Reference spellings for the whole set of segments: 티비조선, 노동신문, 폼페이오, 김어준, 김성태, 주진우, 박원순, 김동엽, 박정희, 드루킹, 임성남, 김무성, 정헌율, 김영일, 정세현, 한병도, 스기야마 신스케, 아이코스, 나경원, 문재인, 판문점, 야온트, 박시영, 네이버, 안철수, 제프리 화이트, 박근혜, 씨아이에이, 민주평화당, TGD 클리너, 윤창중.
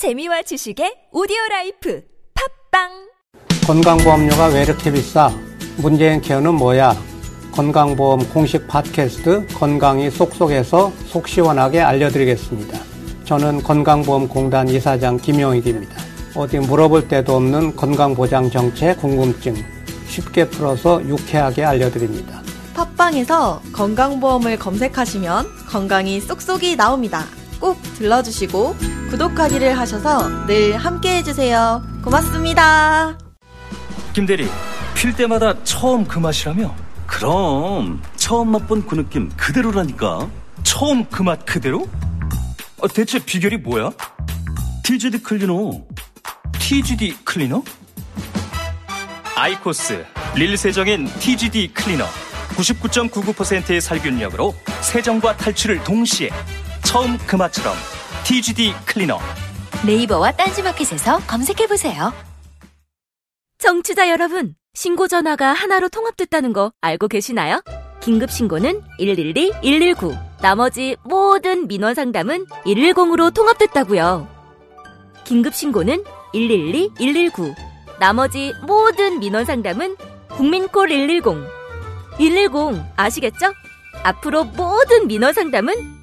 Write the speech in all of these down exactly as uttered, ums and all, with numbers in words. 재미와 지식의 오디오라이프 팝빵. 건강보험료가 왜 이렇게 비싸? 문재인 케어는 뭐야? 건강보험 공식 팟캐스트 건강이 속속에서 속 시원하게 알려드리겠습니다. 저는 건강보험공단 이사장 김용익입니다. 어디 물어볼 데도 없는 건강보장 정책 궁금증 쉽게 풀어서 유쾌하게 알려드립니다. 팟빵에서 건강보험을 검색하시면 건강이 쏙쏙이 나옵니다. 꼭 들러주시고 구독하기를 하셔서 늘 함께해 주세요. 고맙습니다. 김대리, 필 때마다 처음 그 맛이라며? 그럼 처음 맛본 그 느낌 그대로라니까. 처음 그 맛 그대로? 아, 대체 비결이 뭐야? 티지디 클리너. 티지디 클리너? 아이코스 릴 세정엔 티지디 클리너. 구십구 점 구구 퍼센트의 살균력으로 세정과 탈취를 동시에. 처음 그 맛처럼 티지디 클리너. 네이버와 딴지마켓에서 검색해보세요. 청취자 여러분, 신고 전화가 하나로 통합됐다는 거 알고 계시나요? 긴급 신고는 일일이 일일구, 나머지 모든 민원 상담은 일일공으로 통합됐다고요. 긴급 신고는 일일이 일일구, 나머지 모든 민원 상담은 국민콜 일일공. 일일공 아시겠죠? 앞으로 모든 민원 상담은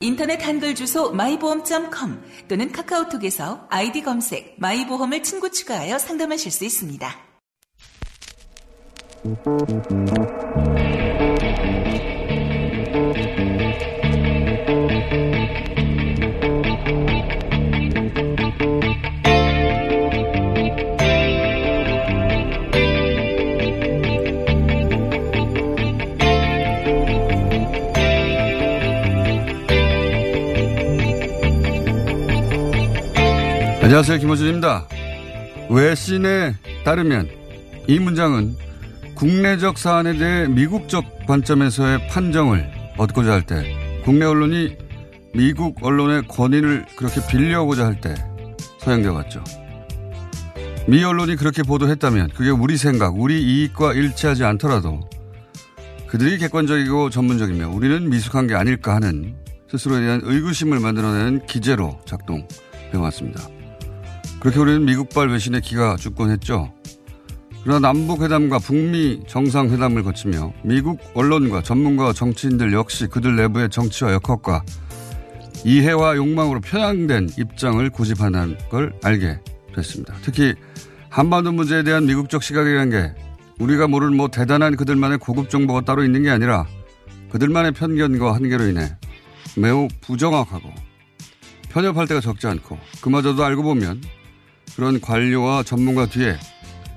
인터넷 한글 주소 마이보험 점 컴 또는 카카오톡에서 아이디 검색 마이보험을 친구 추가하여 상담하실 수 있습니다. 안녕하세요, 김호준입니다. 외신에 따르면 이 문장은 국내적 사안에 대해 미국적 관점에서의 판정을 얻고자 할 때, 국내 언론이 미국 언론의 권위를 그렇게 빌려오고자 할 때 사용되어 왔죠. 미 언론이 그렇게 보도했다면 그게 우리 생각, 우리 이익과 일치하지 않더라도 그들이 객관적이고 전문적이며 우리는 미숙한 게 아닐까 하는 스스로에 대한 의구심을 만들어내는 기재로 작동해왔습니다. 그렇게 우리는 미국발 외신의 기가 죽곤 했죠. 그러나 남북회담과 북미 정상회담을 거치며 미국 언론과 전문가와 정치인들 역시 그들 내부의 정치와 역학과 이해와 욕망으로 편향된 입장을 고집하는 걸 알게 됐습니다. 특히 한반도 문제에 대한 미국적 시각이라는 게 우리가 모를 뭐 대단한 그들만의 고급 정보가 따로 있는 게 아니라 그들만의 편견과 한계로 인해 매우 부정확하고 편협할 때가 적지 않고, 그마저도 알고 보면 그런 관료와 전문가 뒤에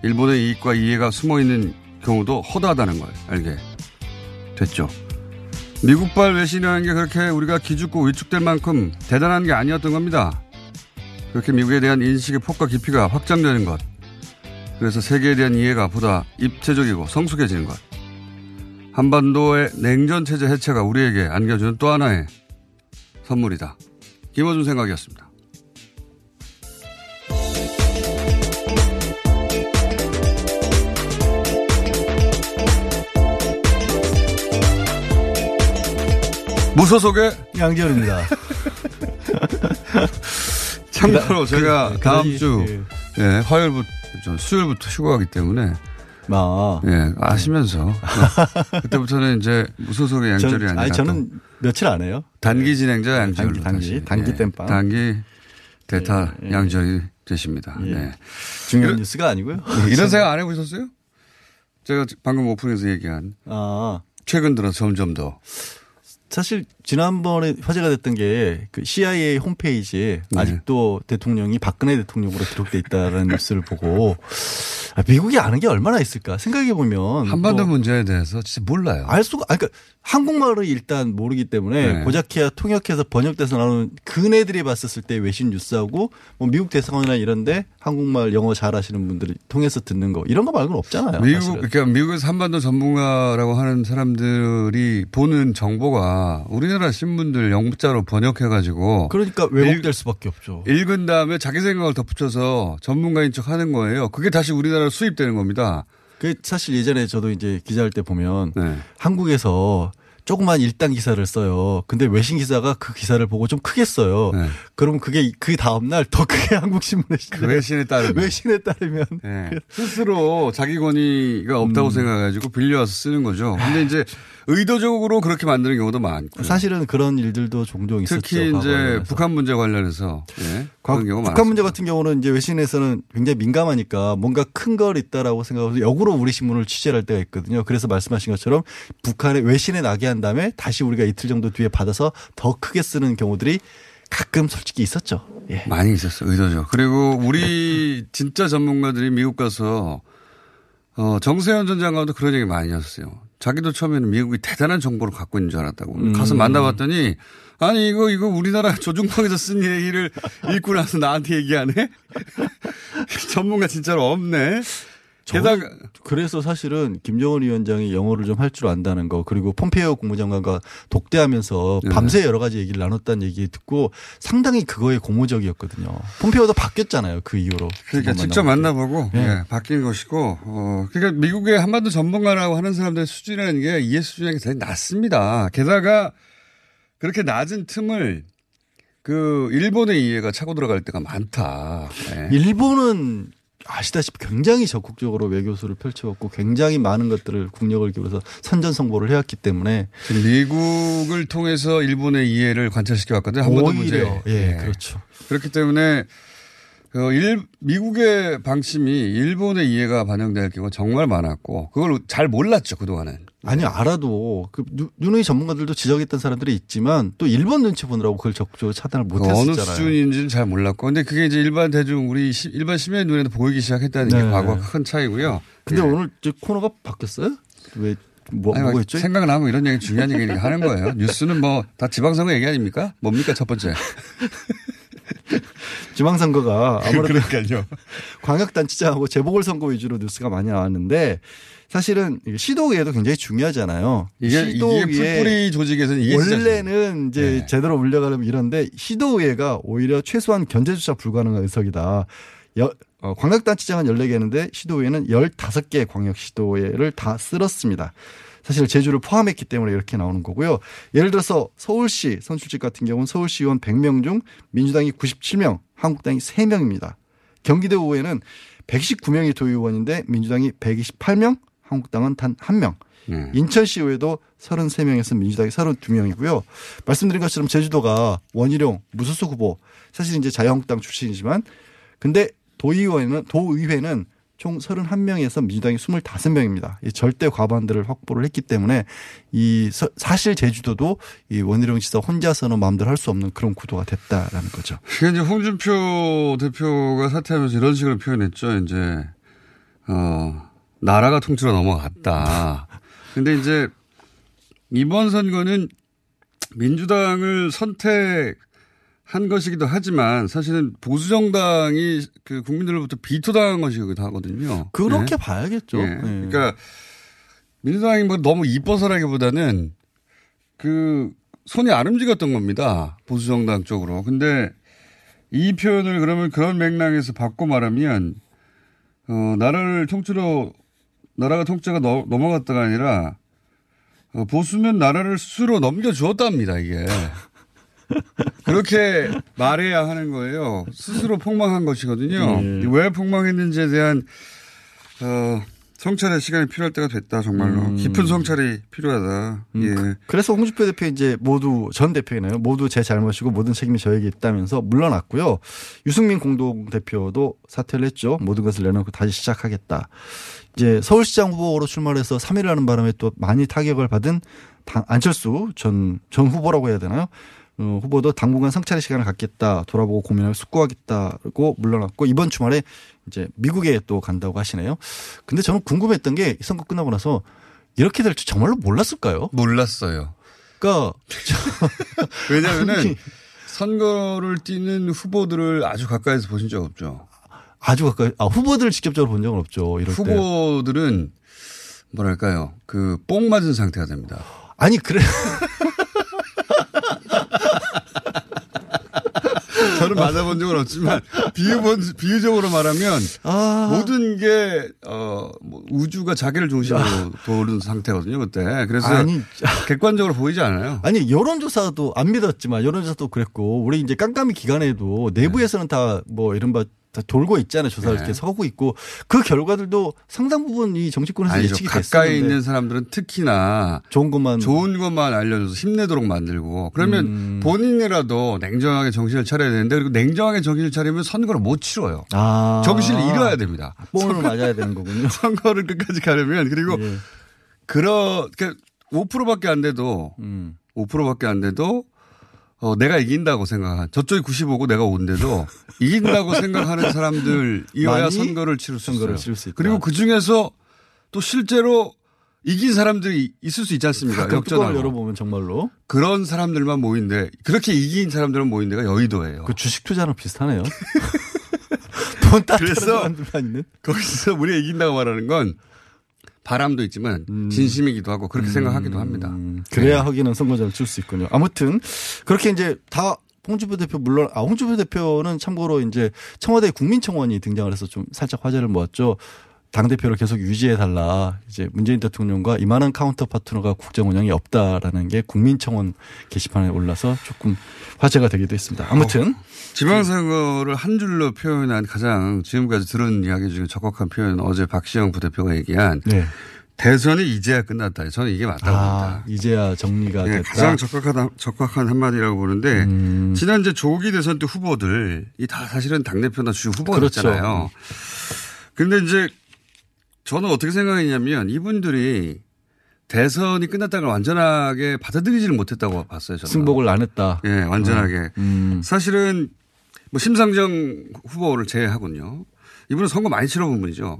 일본의 이익과 이해가 숨어있는 경우도 허다하다는 걸 알게 됐죠. 미국발 외신이라는 게 그렇게 우리가 기죽고 위축될 만큼 대단한 게 아니었던 겁니다. 그렇게 미국에 대한 인식의 폭과 깊이가 확장되는 것, 그래서 세계에 대한 이해가 보다 입체적이고 성숙해지는 것, 한반도의 냉전체제 해체가 우리에게 안겨주는 또 하나의 선물이다. 김어준 생각이었습니다. 무소속의 양지열입니다. 참고로 제가 그, 다음 그, 주 예. 예, 화요일부터 수요일부터 휴가하기 때문에 아, 예, 아시면서 예. 그때부터는 이제 무소속의 양지열이 아니라. 아니, 저는 며칠 안 해요. 단기 진행자 양지열로 단기 단기, 단기 예, 땜빵 단기 대타 예, 예. 양지열이 되십니다. 예. 예. 중요한 이런, 뉴스가 아니고요. 이런 생각 안 해보셨어요? 제가 방금 오프닝에서 얘기한 아. 최근 들어 점점 더. 사실 지난번에 화제가 됐던 게 그 씨아이에이 홈페이지에 네. 아직도 대통령이 박근혜 대통령으로 기록돼 있다라는 뉴스를 보고 미국이 아는 게 얼마나 있을까 생각해 보면 한반도 뭐 문제에 대해서 진짜 몰라요. 알 수가 아니, 그러니까 한국말을 일단 모르기 때문에 네. 고작해야 통역해서 번역돼서 나오는 그네들이 봤었을 때 외신 뉴스하고 뭐 미국 대사관이나 이런데 한국말 영어 잘하시는 분들이 통해서 듣는 거 이런 거 말고는 없잖아요. 미국 사실은. 그러니까 미국에서 한반도 전문가라고 하는 사람들이 보는 정보가 우리나라 신문들 영문자로 번역해가지고 그러니까 왜곡될 수밖에 없죠. 읽은 다음에 자기 생각을 덧붙여서 전문가인 척 하는 거예요. 그게 다시 우리나라로 수입되는 겁니다. 그 사실 예전에 저도 이제 기자할 때 보면 네. 한국에서 조그만 일단 기사를 써요. 근데 외신 기사가 그 기사를 보고 좀 크게 써요. 네. 그럼 그게 그 다음 날 더 크게 한국 신문에 그 외신에 따르면 외신에 따르면 네. 스스로 자기 권위가 없다고 음. 생각해가지고 빌려와서 쓰는 거죠. 근데 이제 의도적으로 그렇게 만드는 경우도 많고 사실은 그런 일들도 종종 있었죠. 특히 이제 북한 문제 관련해서 네. 그런 경우가 많습니다. 북한 문제 같은 경우는 이제 외신에서는 굉장히 민감하니까 뭔가 큰 걸 있다라고 생각하고 역으로 우리 신문을 취재할 때가 있거든요. 그래서 말씀하신 것처럼 북한의 외신에 나게 한 다음에 다시 우리가 이틀 정도 뒤에 받아서 더 크게 쓰는 경우들이 가끔 솔직히 있었죠. 예. 많이 있었어요. 의도죠. 그리고 우리 진짜 전문가들이 미국 가서 어, 정세현 전 장관도 그런 얘기 많이 하셨어요. 자기도 처음에는 미국이 대단한 정보를 갖고 있는 줄 알았다고. 음. 가서 만나봤더니 아니 이거 이거 우리나라 조중동에서 쓴 얘기를 읽고 나서 나한테 얘기하네. 전문가 진짜로 없네. 게다가 그래서 사실은 김정은 위원장이 영어를 좀 할 줄 안다는 거 그리고 폼페이오 국무장관과 독대하면서 밤새 네. 여러 가지 얘기를 나눴다는 얘기 듣고 상당히 그거에 고무적이었거든요. 폼페이오도 바뀌었잖아요. 그 이후로. 그러니까 직접 만나보고 네. 네, 바뀐 것이고 어, 그러니까 미국의 한반도 전문가라고 하는 사람들의 수준이라는 게 이해 수준이 되게 낮습니다. 게다가 그렇게 낮은 틈을 그 일본의 이해가 차고 들어갈 때가 많다. 네. 일본은 아시다시피 굉장히 적극적으로 외교수를 펼쳐왔고 굉장히 많은 것들을 국력을 기울여서 선전성보를 해왔기 때문에 미국을 통해서 일본의 이해를 관찰시켜왔거든요. 한 번도 문제예요. 예, 네. 그렇죠. 그렇기 때문에 일, 미국의 방침이 일본의 이해가 반영될 경우가 정말 많았고 그걸 잘 몰랐죠 그동안은. 아니 알아도 그 누누이 전문가들도 지적했던 사람들이 있지만 또 일본 눈치 보느라고 그걸 적극적으로 차단을 못했었잖아요. 어느 수준인지는 잘 몰랐고 근데 그게 이제 일반 대중 우리 시, 일반 시민의 눈에도 보이기 시작했다는 네. 게 과거와 큰 차이고요. 근데 예. 오늘 이제 코너가 바뀌었어요? 왜? 뭐, 아니, 뭐가 있죠? 생각나면 이런 얘기 중요한 얘기를 하는 거예요. 뉴스는 뭐 다 지방선거 얘기 아닙니까? 뭡니까 첫 번째? 지방선거가 아무래도 그러니까요. 광역단체장하고 재보궐선거 위주로 뉴스가 많이 나왔는데 사실은 시도의회도 굉장히 중요하잖아요. 이게, 시도의회 풀뿌리 조직에서는 이게 원래는 이제 네. 제대로 물려가려면 이런데 시도의회가 오히려 최소한 견제조차 불가능한 의석이다. 여, 어, 광역단체장은 열네 개인데 시도의회는 열다섯 개 광역시도의회를 다 쓸었습니다. 사실 제주를 포함했기 때문에 이렇게 나오는 거고요. 예를 들어서 서울시 선출직 같은 경우는 서울시 의원 백 명 중 민주당이 구십칠 명, 한국당이 세 명입니다. 경기도 의회는 백십구 명이 도의원인데 민주당이 백이십팔 명, 한국당은 단 한 명. 음. 인천시 의회도 서른세 명에서 민주당이 서른두 명이고요. 말씀드린 것처럼 제주도가 원희룡, 무소속 후보, 사실 이제 자유한국당 출신이지만 근데 도의회는, 도의회는 총 서른한 명에서 민주당이 스물다섯 명입니다. 이 절대 과반들을 확보를 했기 때문에 이 서, 사실 제주도도 이 원희룡 지사 혼자서는 마음대로 할 수 없는 그런 구도가 됐다라는 거죠. 이게 이제 홍준표 대표가 사퇴하면서 이런 식으로 표현했죠. 이제, 어, 나라가 통치로 넘어갔다. 근데 이제 이번 선거는 민주당을 선택, 한 것이기도 하지만 사실은 보수 정당이 그 국민들로부터 비토당한 것이기도 하거든요. 그렇게 네. 봐야겠죠. 네. 네. 그러니까 민주당이 뭐 너무 이뻐서라기보다는 그 손이 안 움직였던 겁니다. 보수 정당 쪽으로. 근데 이 표현을 그러면 그런 맥락에서 바꿔 말하면 어, 나라를 통치로 나라가 통치가 너, 넘어갔다가 아니라 어, 보수는 나라를 스스로 넘겨주었답니다. 이게. 그렇게 말해야 하는 거예요. 스스로 폭망한 것이거든요. 네. 왜 폭망했는지에 대한 어, 성찰의 시간이 필요할 때가 됐다. 정말로 음. 깊은 성찰이 필요하다. 음. 예. 그래서 홍준표 대표 이제 모두 전 대표이네요. 모두 제 잘못이고 모든 책임이 저에게 있다면서 물러났고요. 유승민 공동 대표도 사퇴를 했죠. 모든 것을 내놓고 다시 시작하겠다. 이제 서울시장 후보로 출마해서 삼 위를 하는 바람에 또 많이 타격을 받은 안철수 전, 전 후보라고 해야 되나요? 어, 후보도 당분간 성찰의 시간을 갖겠다, 돌아보고 고민을 숙고하겠다고 물러났고 이번 주말에 이제 미국에 또 간다고 하시네요. 근데 저는 궁금했던 게 선거 끝나고 나서 이렇게 될 줄 정말로 몰랐을까요? 몰랐어요. 그러니까 왜냐하면은 선거를 뛰는 후보들을 아주 가까이서 보신 적 없죠. 아주 가까이. 아, 후보들을 직접적으로 본 적은 없죠. 이럴 후보들은 때. 뭐랄까요. 그 뽕 맞은 상태가 됩니다. 아니 그래. 저는 맞아본 적은 없지만 비유본, 비유적으로 말하면 아. 모든 게 어, 우주가 자기를 중심으로 아. 도는 상태거든요. 그때. 그래서 아니. 객관적으로 보이지 않아요. 아니 여론조사도 안 믿었지만 여론조사도 그랬고 우리 이제 깜깜이 기간에도 내부에서는 다 뭐 이른바 다 돌고 있잖아요. 조사를 네. 이렇게 서고 있고 그 결과들도 상당 부분 이 정치권에서 아니죠. 예측이 됐었는데. 가까이 있는 사람들은 특히나 좋은 것만. 좋은 것만 알려줘서 힘내도록 만들고 그러면 음. 본인이라도 냉정하게 정신을 차려야 되는데 그리고 냉정하게 정신을 차리면 선거를 못 치러요. 아. 정신을 잃어야 됩니다. 뽕을 맞아야 되는 거군요. 선거를 끝까지 가려면 그리고 네. 그러, 그러니까 오 퍼센트밖에 안 돼도 음. 오 퍼센트밖에 안 돼도 어, 내가 이긴다고 생각한 저쪽이 구십오고 내가 오인데도 이긴다고 생각하는 사람들이어야 선거를 치를 수 선거를 있어요. 치를 수 있다. 그리고 그중에서 또 실제로 이긴 사람들이 있을 수 있지 않습니까? 역전을 열어보면 정말로. 그런 사람들만 모인 데 그렇게 이긴 사람들은 모인 데가 여의도예요. 그 주식 투자랑 비슷하네요. 돈 따뜻한 사람들만 있는. 거기서 우리가 이긴다고 말하는 건 바람도 있지만 진심이기도 하고 그렇게 음. 생각하기도 합니다. 음. 그래야 네. 허기는 선거자를 줄 수 있군요. 아무튼 그렇게 이제 다 홍준표 대표 물론 아 홍준표 대표는 참고로 이제 청와대 국민청원이 등장을 해서 좀 살짝 화제를 모았죠. 당 대표를 계속 유지해 달라. 이제 문재인 대통령과 이만한 카운터 파트너가 국정 운영이 없다라는 게 국민청원 게시판에 올라서 조금 화제가 되기도 했습니다. 아무튼 어, 지방선거를 한 줄로 표현한 가장 지금까지 들은 이야기 중에 적극한 표현은 어제 박시영 부대표가 얘기한 네. 대선이 이제야 끝났다. 저는 이게 맞다고 아, 봅니다. 이제야 정리가 네, 됐다. 가장 적확하다, 적확한 한마디라고 보는데 음. 지난 이제 조기 대선 때 후보들이 다 사실은 당 대표나 주요 후보였잖아요. 그런데 그렇죠. 이제 저는 어떻게 생각했냐면 이분들이 대선이 끝났다는 걸 완전하게 받아들이지를 못했다고 봤어요. 저는. 승복을 안 했다. 예, 네, 완전하게. 음. 사실은 뭐 심상정 후보를 제외하군요. 이분은 선거 많이 치러본 분이죠.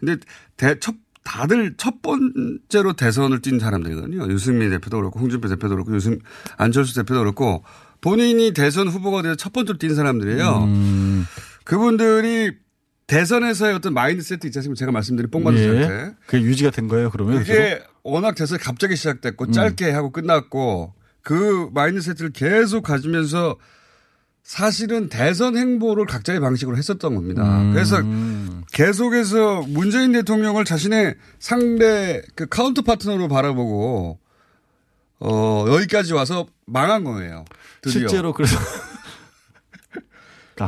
근데 대, 첫, 다들 첫 번째로 대선을 뛴 사람들이거든요. 유승민 대표도 그렇고 홍준표 대표도 그렇고 유승, 안철수 대표도 그렇고 본인이 대선 후보가 돼서 첫 번째로 뛴 사람들이에요. 음. 그분들이 대선에서의 어떤 마인드세트 있지 않습니까? 제가 말씀드린 뽕 받은 상태. 예. 그게 유지가 된 거예요, 그러면? 그게 워낙 대선이 갑자기 시작됐고 음. 짧게 하고 끝났고 그 마인드세트를 계속 가지면서 사실은 대선 행보를 각자의 방식으로 했었던 겁니다. 음. 그래서 계속해서 문재인 대통령을 자신의 상대 그 카운터 파트너로 바라보고 어, 여기까지 와서 망한 거예요. 드디어. 실제로 그래서.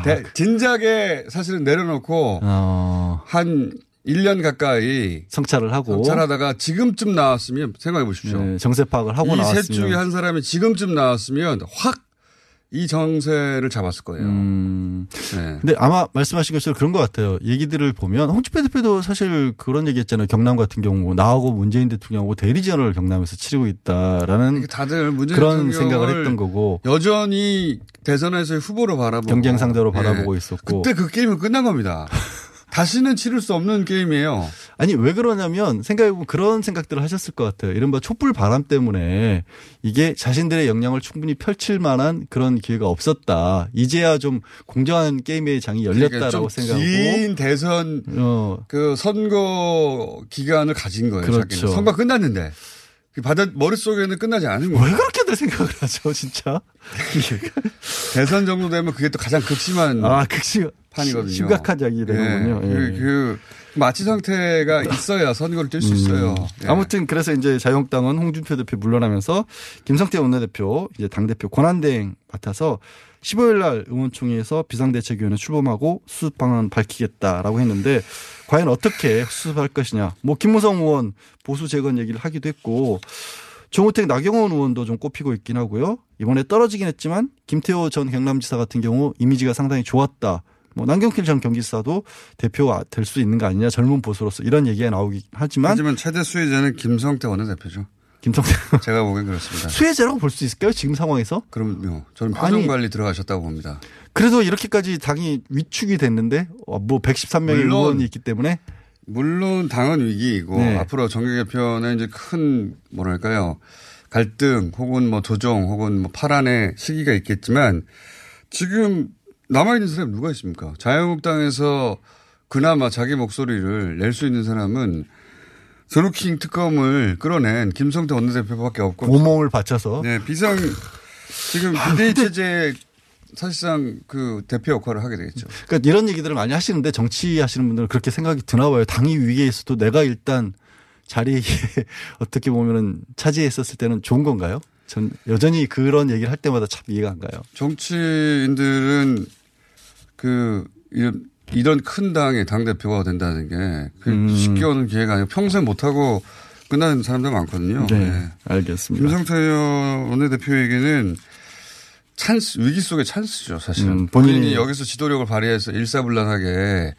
대, 진작에 사실은 내려놓고 어. 한 일 년 가까이 성찰을 하고 성찰하다가 지금쯤 나왔으면 생각해 보십시오. 네, 정세 파악을 하고 나왔으면. 이 셋 중에 한 사람이 지금쯤 나왔으면 확 이 정세를 잡았을 거예요. 음. 네. 근데 아마 말씀하신 것처럼 그런 것 같아요. 얘기들을 보면 홍준표 대표도 사실 그런 얘기했잖아요. 경남 같은 경우 나하고 문재인 대통령하고 대리전을 경남에서 치르고 있다라는 다들 문재인 그런 생각을 했던 거고 여전히 대선에서의 후보로 바라보고 경쟁 상대로 바라보고 네. 있었고 그때 그 게임은 끝난 겁니다. 다시는 치를 수 없는 게임이에요. 아니 왜 그러냐면 생각해보면 그런 생각들을 하셨을 것 같아요. 이른바 촛불 바람 때문에 이게 자신들의 역량을 충분히 펼칠 만한 그런 기회가 없었다. 이제야 좀 공정한 게임의 장이 열렸다라고 그러니까 생각하고. 긴 대선 어. 그 선거 기간을 가진 거예요. 그렇죠. 선거 끝났는데. 바다 머릿속에는 끝나지 않은 거예요. 왜 그렇게들 생각을 하죠, 진짜? 대선 정도 되면 그게 또 가장 극심한 아, 극심 판이거든요. 심각한 이야기 되는군요. 네. 예. 그 마취 상태가 있어야 선거를 뛸 수 음. 있어요. 예. 아무튼 그래서 이제 자유한국당은 홍준표 대표 물러나면서 김성태 원내대표 이제 당 대표 권한대행 맡아서 십오일 날 의원총회에서 비상대책위원회 출범하고 수습 방안 밝히겠다라고 했는데 과연 어떻게 수습할 것이냐. 뭐 김무성 의원 보수 재건 얘기를 하기도 했고 정우택 나경원 의원도 좀 꼽히고 있긴 하고요. 이번에 떨어지긴 했지만 김태호 전 경남지사 같은 경우 이미지가 상당히 좋았다. 뭐 남경필 전 경기지사도 대표가 될 수 있는 거 아니냐 젊은 보수로서 이런 얘기가 나오긴 하지만. 하지만 최대 수혜자는 김성태 원내대표죠. 김성태. 제가 보기엔 그렇습니다. 수혜자라고 볼 수 있을까요? 지금 상황에서? 그럼요. 저는 표정관리 들어가셨다고 봅니다. 그래도 이렇게까지 당이 위축이 됐는데 뭐 백십삼 명의 물론, 의원이 있기 때문에. 물론 당은 위기이고 네. 앞으로 정계개편에 이제 큰 뭐랄까요. 갈등 혹은 뭐 조정 혹은 뭐 파란의 시기가 있겠지만 지금 남아있는 사람이 누가 있습니까? 자유한국당에서 그나마 자기 목소리를 낼 수 있는 사람은 드루킹 특검을 끌어낸 김성태 원내대표밖에 없고. 고몽을 바쳐서. 네, 비상, 지금 비대위 체제 사실상 그 대표 역할을 하게 되겠죠. 그러니까 이런 얘기들을 많이 하시는데 정치 하시는 분들은 그렇게 생각이 드나 봐요. 당이 위기에 있어도 내가 일단 자리에 어떻게 보면은 차지했었을 때는 좋은 건가요? 전 여전히 그런 얘기를 할 때마다 참 이해가 안 가요. 정치인들은 그, 이런 이런 큰 당의 당대표가 된다는 게 그 음. 쉽게 오는 기회가 아니고 평생 못하고 끝나는 사람들 많거든요. 네, 네. 알겠습니다. 김성태 원내대표에게는 찬스, 위기 속의 찬스죠 사실은. 음, 본인이, 본인이 여기서 지도력을 발휘해서 일사불란하게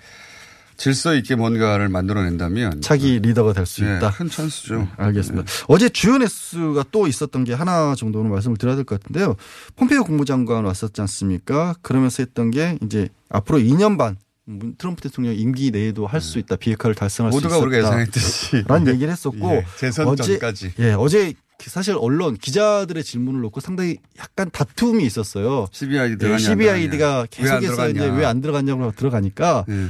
질서 있게 뭔가를 만들어낸다면. 차기 리더가 될 수 네, 있다. 큰 찬스죠. 네, 알겠습니다. 네. 어제 주요 뉴스가 또 있었던 게 하나 정도는 말씀을 드려야 될 것 같은데요. 폼페이오 국무장관 왔었지 않습니까? 그러면서 했던 게 이제 앞으로 이 년 반. 트럼프 대통령 임기 내에도 할 수 있다. 비핵화를 달성할 수 있다. 모두가 우리가 예상했듯이. 라는 얘기를 했었고. 예, 재선 어제, 전까지. 예, 어제 사실 언론 기자들의 질문을 놓고 상당히 약간 다툼이 있었어요. 씨비아이디 들어가냐. 예, 씨비아이디가 계속해서 이제 왜 안 들어갔냐고 들어가니까. 예.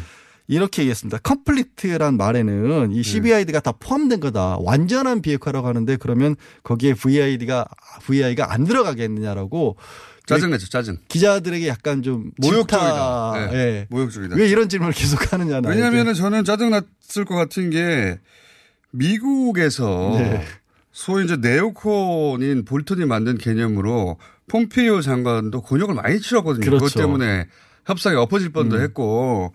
이렇게 얘기했습니다. 컴플리트란 말에는 이 씨비아이디가 네. 다 포함된 거다. 완전한 비핵화라고 하는데 그러면 거기에 브이아이디가 브이아이가 안 들어가겠느냐라고 짜증내죠. 짜증. 기자들에게 약간 좀 모욕적이다. 네. 네. 모욕적이다. 왜 이런 질문을 계속 하느냐. 왜냐하면 저는 짜증났을 것 같은 게 미국에서 네. 소위 이제 네오콘인 볼턴이 만든 개념으로 폼페이오 장관도 곤욕을 많이 치렀거든요. 그렇죠. 그것 때문에 협상이 엎어질 뻔도 음. 했고.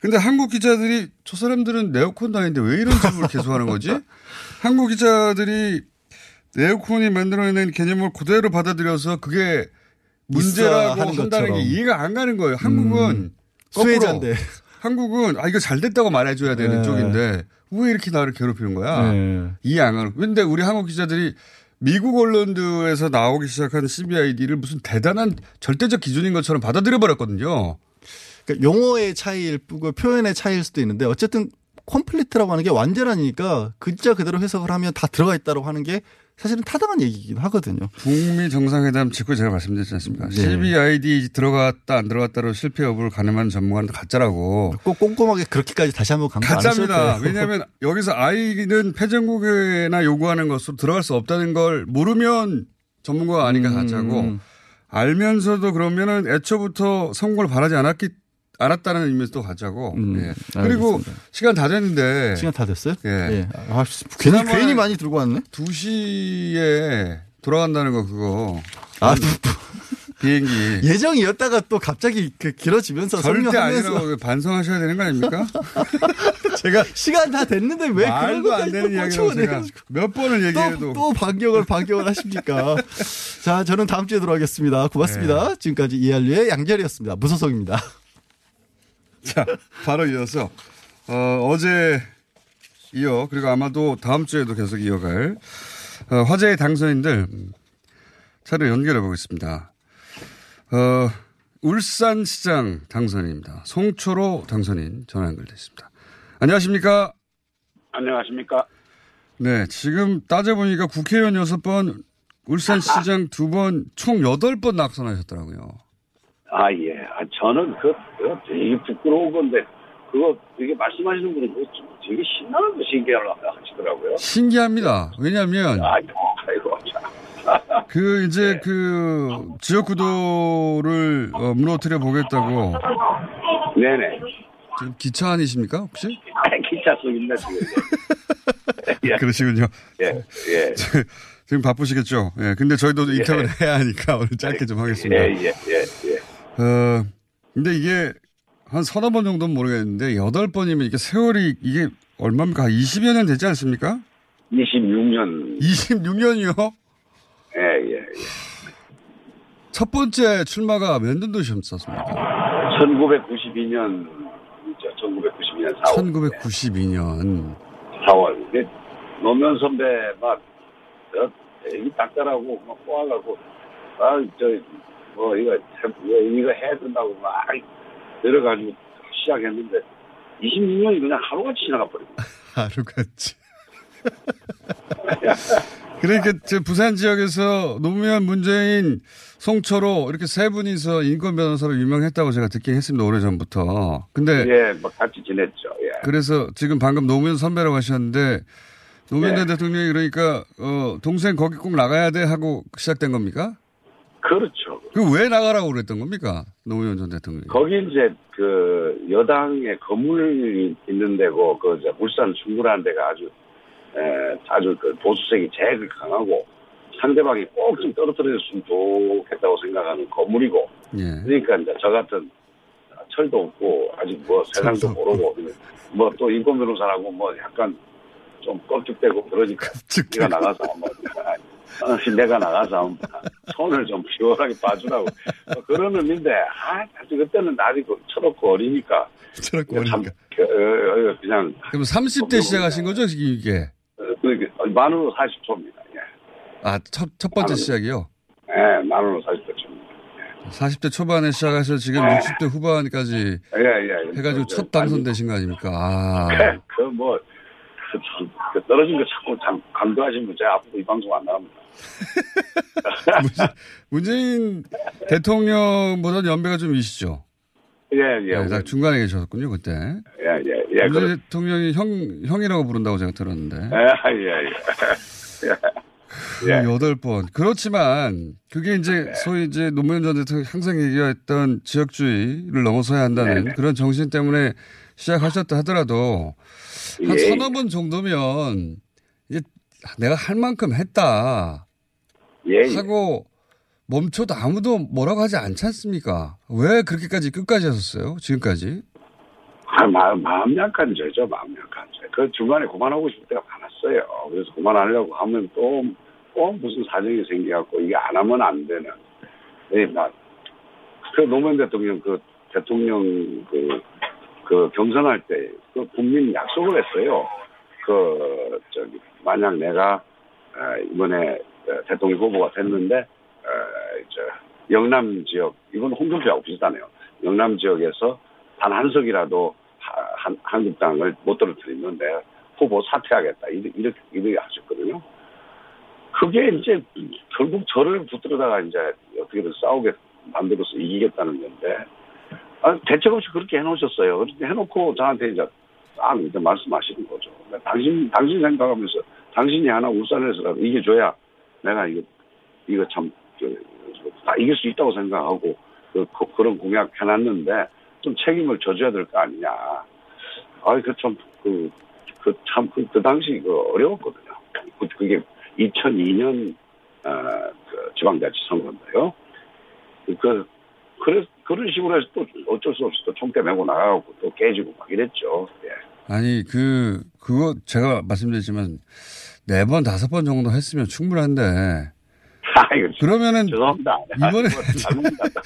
근데 한국 기자들이 저 사람들은 네오콘도 아닌데 왜 이런 질문을 계속하는 거지? 한국 기자들이 네오콘이 만들어낸 개념을 그대로 받아들여서 그게 문제라고 한다는 것처럼. 게 이해가 안 가는 거예요. 한국은 음, 거꾸로 수혜자인데. 한국은 아 이거 잘 됐다고 말해줘야 되는 네. 쪽인데 왜 이렇게 나를 괴롭히는 거야? 네. 이해 안 가는. 그런데 우리 한국 기자들이 미국 언론들에서 나오기 시작한 씨비아이디를 무슨 대단한 절대적 기준인 것처럼 받아들여 버렸거든요. 그러니까 용어의 차이일 뿐이고 표현의 차이일 수도 있는데 어쨌든 컴플리트라고 하는 게 완전하니까 글자 그대로 해석을 하면 다 들어가 있다고 하는 게 사실은 타당한 얘기이긴 하거든요. 북미 정상회담 직후에 제가 말씀드렸지 않습니까? 네. 씨비아이디 들어갔다 안 들어갔다로 실패 여부를 가늠하는 전문가는 가짜라고. 꼭 꼼꼼하게 그렇게까지 다시 한번 강조 안 하셔도 돼요. 가짜입니다. 왜냐하면 여기서 아이는 패전국이나 요구하는 것으로 들어갈 수 없다는 걸 모르면 전문가가 아닌가 가짜고 음. 알면서도 그러면은 애초부터 성공을 바라지 않았기 알았다는 의미에서 또 가자고. 음, 예. 그리고 알겠습니다. 시간 다 됐는데. 시간 다 됐어요? 예. 예. 아, 괜히, 괜히 많이 들고 왔네? 두 시에 돌아간다는 거 그거. 아, 비행기. 예정이었다가 또 갑자기 그 길어지면서 설명하면서. 절대 아니라고 반성하셔야 되는 거 아닙니까? 제가. 시간 다 됐는데 왜 그런 것도 안 되는 이야기라고 제가 몇 번을 얘기해도. 또, 또 반격을 반격을 하십니까? 자, 저는 다음 주에 돌아가겠습니다. 고맙습니다. 예. 지금까지 이한류의 양절이었습니다. 무소속입니다. 자, 바로 이어서 어, 어제 이어 그리고 아마도 다음 주에도 계속 이어갈 어, 화제의 당선인들 차례 연결해 보겠습니다. 어, 울산시장 당선인입니다. 송철호 당선인 전화 연결됐습니다. 안녕하십니까? 안녕하십니까? 네, 지금 따져보니까 국회의원 여섯 번, 울산시장 두 번, 총 여덟 번 낙선하셨더라고요. 아, 예. 저는 그, 그 되게 부끄러운 건데, 그거 되게 말씀하시는 분이 되게 신나는 거 신기하려고 하시더라고요. 신기합니다. 왜냐면. 아이고, 아이고, 참. 그, 이제 네. 그, 지역구도를 어, 무너뜨려 보겠다고. 네네. 지금 기차 아니십니까, 혹시? 기차 속입니다, 지금. 그러시군요. 예, 예. 지금 바쁘시겠죠. 예. 근데 저희도 예. 인터뷰를 해야 하니까 오늘 짧게 좀 하겠습니다. 예, 예, 예. 예. 어, 근데 이게 한 서너 번 정도는 모르겠는데, 여덟 번이면 이게 세월이 이게 얼마입니까? 이십여 년 되지 않습니까? 이십육 년. 이십육 년이요? 예, 예, 예. 첫 번째 출마가 몇 년도셨습니까? 천구백구십이 년, 천구백구십이 년 사월. 천구백구십이 년. 사월. 노무현 선배가 어? 이 닦으라고, 막 꼬아가고, 아, 저, 뭐, 이거, 이거 해야 된다고 막 들어가지고 시작했는데, 이십육 년이 그냥 하루같이 지나가버리고. 하루같이. 그러니까 부산 지역에서 노무현, 문재인, 송철호 이렇게 세 분이서 인권 변호사로 유명했다고 제가 듣긴 했습니다. 오래전부터. 근데 예, 막 같이 지냈죠. 예. 그래서 지금 방금 노무현 선배라고 하셨는데 노무현 예. 대통령이 그러니까 어, 동생 거기 꼭 나가야 돼 하고 시작된 겁니까? 그렇죠. 그 왜 나가라고 그랬던 겁니까? 노무현 전 대통령이. 거기 이제 그 여당의 건물이 있는 데고 그 이제 울산 중구라는 데가 아주 에, 아주 그 보수색이 제일 강하고 상대방이 꼭 좀 떨어뜨려줬으면 좋겠다고 생각하는 건물이고 예. 그러니까 이제 저 같은 철도 없고 아직 뭐 세상도 모르고 뭐 또 인권 변호사라고 뭐 약간 좀 껍질대고 그러니까 내가 나가서 한번 내가 나가서 손을 좀 시원하게 봐주라고 그런 의미인데 아 사실 그때는 날이 철없고 어리니까 철없고 어리니까 그냥 그럼 삼십 대 시작하신 거죠 이게? 만으로 사십 초입니다. 예. 아, 첫, 첫 번째 만으로, 시작이요? 네, 만으로 사십 초입니다. 예. 사십 대 초반에 시작하셔서 지금 예. 육십 대 후반까지 예, 예, 예. 해가지고 저, 저, 첫 당선되신 거 아닙니까? 아. 그, 그 뭐, 그, 그 떨어진 거 자꾸 참 강조하신 분 제가 앞으로 이 방송 안 나갑니다. 문재인 대통령보다는 연배가 좀 있으시죠? 예, 예. 네, 중간에 계셨군요, 그때. 예, 예, 예. 문재인 그렇... 대통령이 형, 형이라고 부른다고 제가 들었는데. 예, 예, 예. 여덟 번. 그렇지만, 그게 이제, 예. 소위 이제 노무현 전 대통령이 항상 얘기했던 지역주의를 넘어서야 한다는 예. 그런 정신 때문에 시작하셨다 하더라도, 한 예. 서너 번 정도면, 이제 내가 할 만큼 했다. 예. 하고, 멈춰도 아무도 뭐라고 하지 않지 않습니까? 왜 그렇게까지 끝까지 하셨어요? 지금까지? 아, 마음, 마음 약한 죄죠. 마음 약한 죄. 그 중간에 그만하고 싶을 때가 많았어요. 그래서 그만하려고 하면 또, 또 무슨 사정이 생겨갖고 이게 안 하면 안 되는. 네, 막. 그 노무현 대통령, 그 대통령 그, 그 경선할 때 그 국민 약속을 했어요. 그, 저기, 만약 내가 이번에 대통령 후보가 됐는데 어, 이제 영남 지역 이건 홍준표하고 비슷하네요. 영남 지역에서 단 한 석이라도 한 한국당을 못 떨어뜨리면 내가 후보 사퇴하겠다. 이렇게 이렇게 하셨거든요. 그게 이제 결국 저를 붙들어다가 이제 어떻게든 싸우게 만들어서 이기겠다는 건데 아, 대책 없이 그렇게 해놓으셨어요. 그렇게 해놓고 저한테 이제 딱 이제 말씀하시는 거죠. 당신 당신 생각하면서 당신이 하나 울산에서라도 이겨줘야 내가 이거 이거 참 다 이길 수 있다고 생각하고 그, 그, 그런 공약 해놨는데 좀 책임을 져줘야 될 거 아니냐. 아, 그 참 그 그 참 그 그 당시 그 어려웠거든요. 그게 이천이 년 어, 그 지방자치 선거인데요. 그 그래 그런 식으로 해서 또 어쩔 수 없이 또 총대 메고 나가고 또 깨지고 막 이랬죠. 예. 아니 그 그거 제가 말씀드리지만 네 번 다섯 번 정도 했으면 충분한데. 아이고, 그러면은 죄송합니다. 이번에 죄송합니다.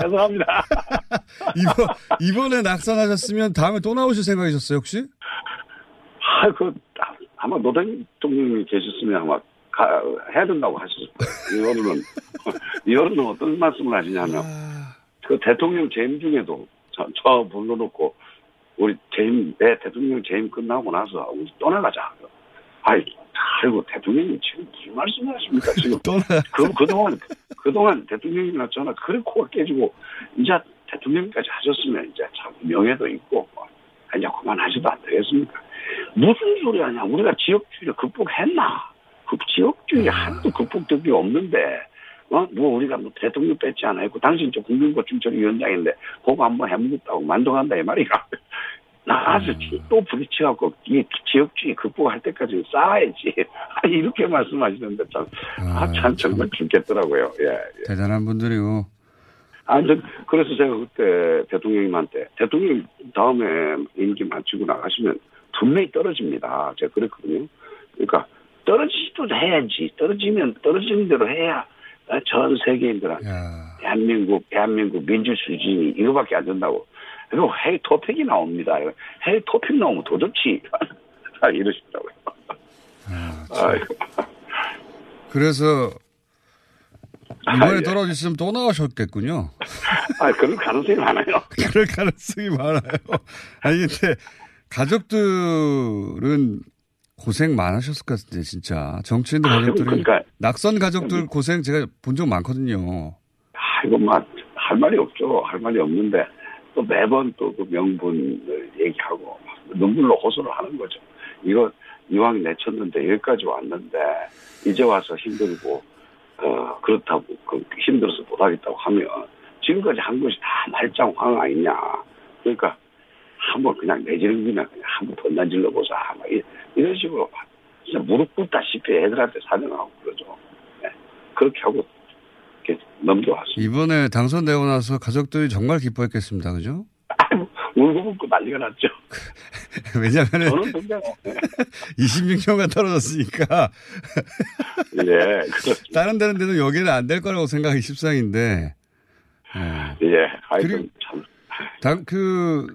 죄송합니다. 이번 이번에 낙선하셨으면 다음에 또 나오실 생각이셨어요 혹시? 아그 아마 노동 동님이 계셨으면 아마 가, 해야 된다고 하셨을 거예요. 이거는 이거는 어떤 말씀을 하시냐면 그 대통령 재임 중에도 저, 저 불러놓고 우리 재임 내 대통령 재임 끝나고 나서 우리 떠나가자. 아이 아이고, 대통령님 지금 무슨 말씀을 하십니까, 지금. 그, 그동안, 그동안 대통령이나 저나 그래 코가 깨지고, 이제 대통령까지 하셨으면 이제 참 명예도 있고, 이제 그만하셔도 안 되겠습니까? 무슨 소리 하냐. 우리가 지역주의를 극복했나? 그 지역주의 한도 극복된 게 없는데, 어? 뭐 우리가 뭐 대통령 뺏지 않아 했고, 당신 저 국민고충처리위원장인데, 그거 한번 해먹었다고 만족한다, 이 말이야. 나 아주 또 부딪혀갖고 이 지역주의 극복할 때까지 쌓아야지. 이렇게 말씀하시는데 참, 아, 아, 참 정말 죽겠더라고요. 예, 예. 대단한 분들이고. 아, 그래서 제가 그때 대통령님한테 대통령 다음에 임기 마치고 나가시면 분명히 떨어집니다. 제가 그랬거든요. 그러니까 떨어지도 해야지. 떨어지면 떨어지는 대로 해야 전 세계인들한테 대한민국 대한민국 민주주의 이거밖에 안 된다고. 그리고 헤이 토픽이 나옵니다. 헤이 토픽 나오면 더 좋지. 이러시더라고요. 아, 그래서 이번에 아, 예. 돌아오셨으면 또 나오셨겠군요. 아, 그럴 가능성이 많아요. 그럴 가능성이 많아요. 아니, 근데 가족들은 고생 많으셨을 것 같은데, 진짜. 정치인들 아, 가족들이. 그러니까, 낙선 가족들 고생 제가 본 적 많거든요. 아, 이건 막 할 말이 없죠. 할 말이 없는데 또 매번 또 그 명분을 얘기하고 눈물로 호소를 하는 거죠. 이거 이왕 내쳤는데 여기까지 왔는데 이제 와서 힘들고 어, 그렇다고 그 힘들어서 못하겠다고 하면 지금까지 한 것이 다 말짱황 아니냐. 그러니까 한번 그냥 내지르기나 그냥 한번 던난질러 보자. 막 이런 식으로 진짜 무릎 꿇다시피 애들한테 사정하고 그러죠. 네. 그렇게 하고 넘겨왔습니다. 이번에 당선되고 나서 가족들이 정말 기뻐했겠습니다. 그죠? 울고 웃고 난리가 났죠. 왜냐면은 저는 굉장히 이십육 년간 떨어졌으니까. 예. 그렇죠. 다른 데는 데는 여기는 안 될 거라고 생각이 십상인데. 네. 예. 아이고 참. 당 그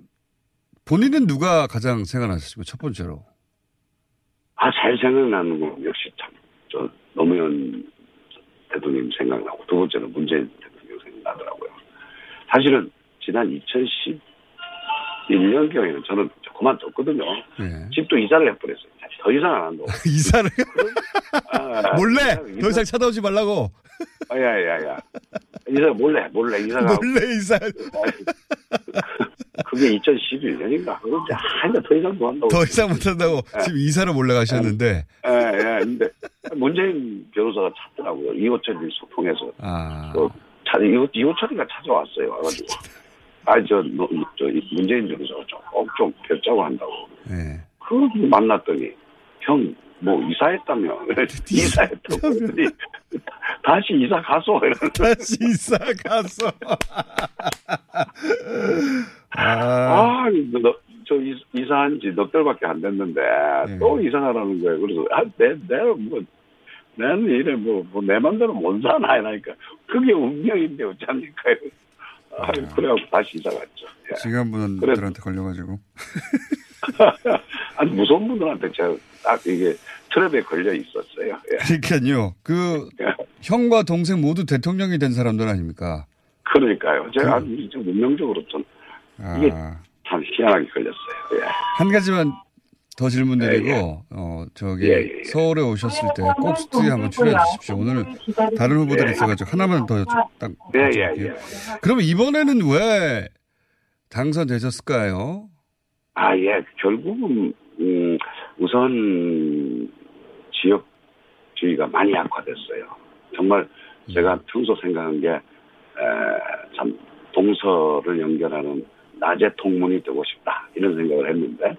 본인은 누가 가장 생각나셨습니까? 첫 번째로. 아, 잘 생각나는 거 역시 참 저 노무현 대통령 생각나고 두 번째는 문재인 대통령 생각나더라고요. 사실은 지난 이천십일 년경에는 저는 그만뒀거든요. 네. 집도 이사를 해버렸어요. 더 이상 안 한다고. 이사를? 아, 몰래? 이사, 더 이상 찾아오지 말라고? 아, 야, 야, 야. 이사 몰래, 몰래 이사를 하고. 몰래 이사 그게 이천십일 년인가? 그런데 한가 더 이상 못 한다고. 더 이상 못 한다고. 네. 지금 이사를 몰래 가셨는데. 예, 예. 근데 문재인 변호사가 찾더라고요. 이호철님 소통해서. 아. 그, 이호철이가 찾아왔어요. 와가지고. 아니, 저, 저, 문재인 정서가 좀, 좀 뵙자고 한다고. 네. 그걸 만났더니, 형, 뭐, 이사했다며. 이사했다고. 다시 이사 가서. 다시 이사 가서. 아, 너, 저 이사한 지 넉 달밖에 안 됐는데, 네. 또 이사하라는 거예요. 그래서, 아, 내, 내가 뭐, 나는 이래, 뭐, 뭐, 내 맘대로 못 사나. 이러니까, 그게 운명인데, 어쩝니까? 아, 그래갖고 다시 이사 갔죠. 예. 지금 분들한테 걸려가지고. 아니, 무서운 분들한테 제가 딱 이게 트랩에 걸려 있었어요. 예. 그러니까요. 그, 예. 형과 동생 모두 대통령이 된 사람들 아닙니까? 그러니까요. 제가 그... 아주 운명적으로 좀, 아... 이게 참 희한하게 걸렸어요. 예. 한 가지만 더 질문드리고, 예, 예. 어, 저기, 예, 예. 서울에 오셨을 때 꼭 스튜디오 한번 출연해 주십시오. 오늘 다른 후보들이 예. 있어가지고 하나만 더 딱. 예, 예, 예. 그러면 이번에는 왜 당선되셨을까요? 아, 예. 결국은, 음, 우선 지역주의가 많이 악화됐어요. 정말 제가 평소 생각한 게, 에, 참, 동서를 연결하는 낮의 통문이 되고 싶다. 이런 생각을 했는데,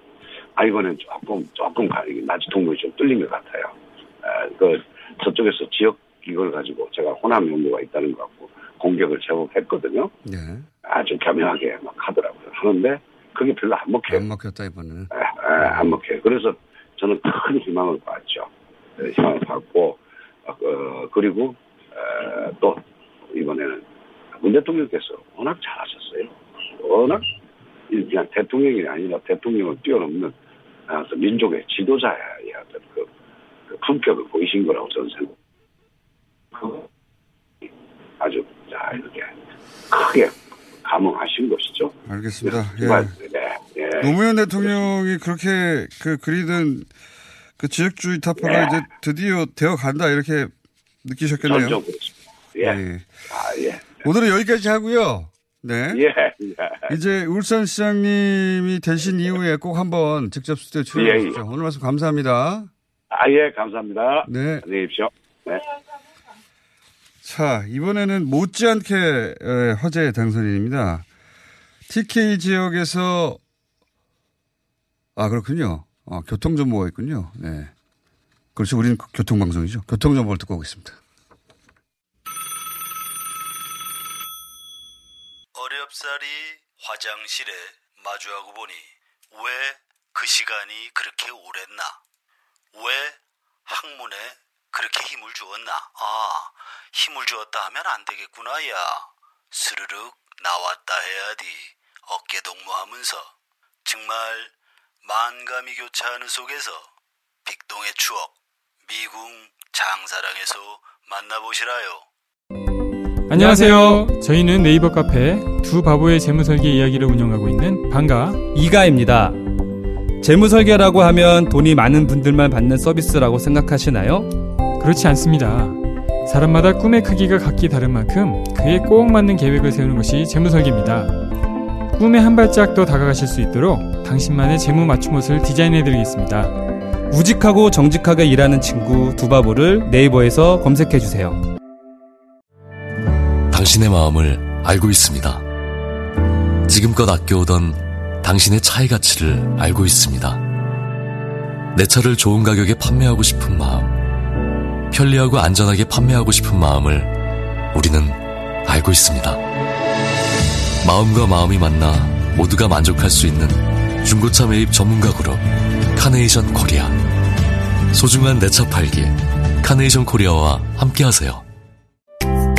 아, 이번엔 조금, 조금, 낮이 통문이 좀 뚫린 것 같아요. 에, 그, 저쪽에서 지역 이걸 가지고 제가 호남 연구가 있다는 것 같고, 공격을 제법 했거든요. 네. 아주 겸연하게 막 하더라고요. 하는데, 그게 별로 안 먹혀요. 안 먹혔다, 이번에는. 에, 에, 안 먹혀요. 그래서 저는 큰 희망을 봤죠. 희망을 받고, 어, 그리고, 에, 또, 이번에는 문 대통령께서 워낙 잘하셨어요. 워낙, 그냥 대통령이 아니라 대통령을 뛰어넘는, 아, 민족의 지도자의 어떤 그, 그 품격을 보이신 거라고 저는 생각합니다. 아주 자 이렇게 크게 감흥하신 것이죠. 알겠습니다. 예. 네, 예. 노무현 대통령이 그렇게 그 그리던 그 지역주의 타파가 예. 이제 드디어 되어 간다 이렇게 느끼셨겠네요. 전적으로. 예. 예. 아, 예. 오늘은 여기까지 하고요. 네. 예. 예. 이제 울산시장님이 되신 예. 이후에 꼭 한번 직접 스튜디오에 출연해 주십시오. 예. 오늘 말씀 감사합니다. 아, 예, 감사합니다. 네. 안녕히 계십시오. 네. 자, 이번에는 못지않게 화제의 당선인입니다. 티케이 지역에서, 아, 그렇군요. 아, 교통정보가 있군요. 네. 그렇죠. 우리는 교통방송이죠. 교통정보를 듣고 오겠습니다. 어렵사리 화장실에 마주하고 보니 왜 그 시간이 그렇게 오랬나? 왜 학문에 그렇게 힘을 주었나? 아, 힘을 주었다 하면 안 되겠구나, 야. 스르륵 나왔다 해야지. 어깨 동무하면서. 정말 만감이 교차하는 속에서 빅동의 추억, 미궁 장사랑에서 만나보시라요. 안녕하세요. 저희는 네이버 카페 두 바보의 재무설계 이야기를 운영하고 있는 방가 이가입니다. 재무설계라고 하면 돈이 많은 분들만 받는 서비스라고 생각하시나요? 그렇지 않습니다. 사람마다 꿈의 크기가 각기 다른 만큼 그에 꼭 맞는 계획을 세우는 것이 재무설계입니다. 꿈에 한 발짝 더 다가가실 수 있도록 당신만의 재무 맞춤 옷을 디자인해드리겠습니다. 우직하고 정직하게 일하는 친구 두바보를 네이버에서 검색해주세요. 당신의 마음을 알고 있습니다. 지금껏 아껴오던 당신의 차의 가치를 알고 있습니다. 내 차를 좋은 가격에 판매하고 싶은 마음, 편리하고 안전하게 판매하고 싶은 마음을 우리는 알고 있습니다. 마음과 마음이 만나 모두가 만족할 수 있는 중고차 매입 전문가 그룹 카네이션 코리아. 소중한 내 차 팔기 카네이션 코리아와 함께하세요.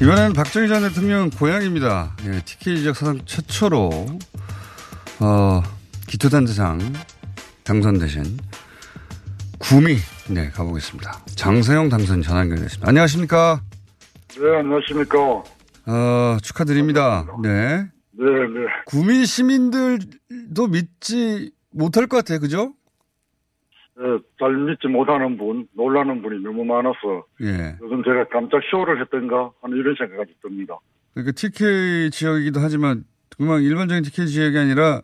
이번엔 박정희 전 대통령 고향입니다. 예, 티케이 지역 사상 최초로 어, 기초단체장 당선 대신 구미 네 가보겠습니다. 장세용 당선 전화 연결됐습니다. 안녕하십니까? 네, 안녕하십니까? 어, 축하드립니다. 네. 네, 네. 구미 시민들도 믿지 못할 것 같아요, 그죠? 예, 잘 믿지 못하는 분, 놀라는 분이 너무 많아서 예. 요즘 제가 깜짝 쇼를 했던가 하는 이런 생각이 듭니다. 그러니까 티케이 지역이기도 하지만 그냥 일반적인 티케이 지역이 아니라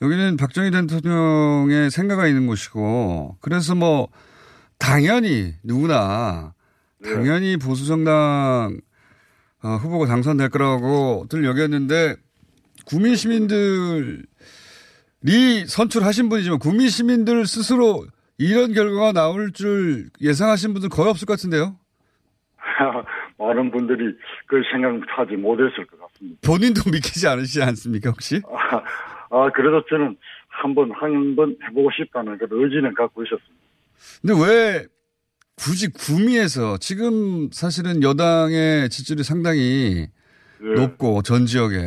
여기는 박정희 대통령의 생각이 있는 곳이고, 그래서 뭐 당연히 누구나 예. 당연히 보수정당 후보가 당선될 거라고들 여겼는데, 구미 시민들 리 선출하신 분이지만 구미 시민들 스스로 이런 결과가 나올 줄 예상하신 분들 거의 없을 것 같은데요? 많은 분들이 그 생각하지 못했을 것 같습니다. 본인도 믿기지 않으시지 않습니까 혹시? 아, 아 그래서 저는 한번 한번 해보고 싶다는 그 의지는 갖고 있었습니다. 근데 왜 굳이 구미에서, 지금 사실은 여당의 지지율이 상당히 네. 높고 전 지역에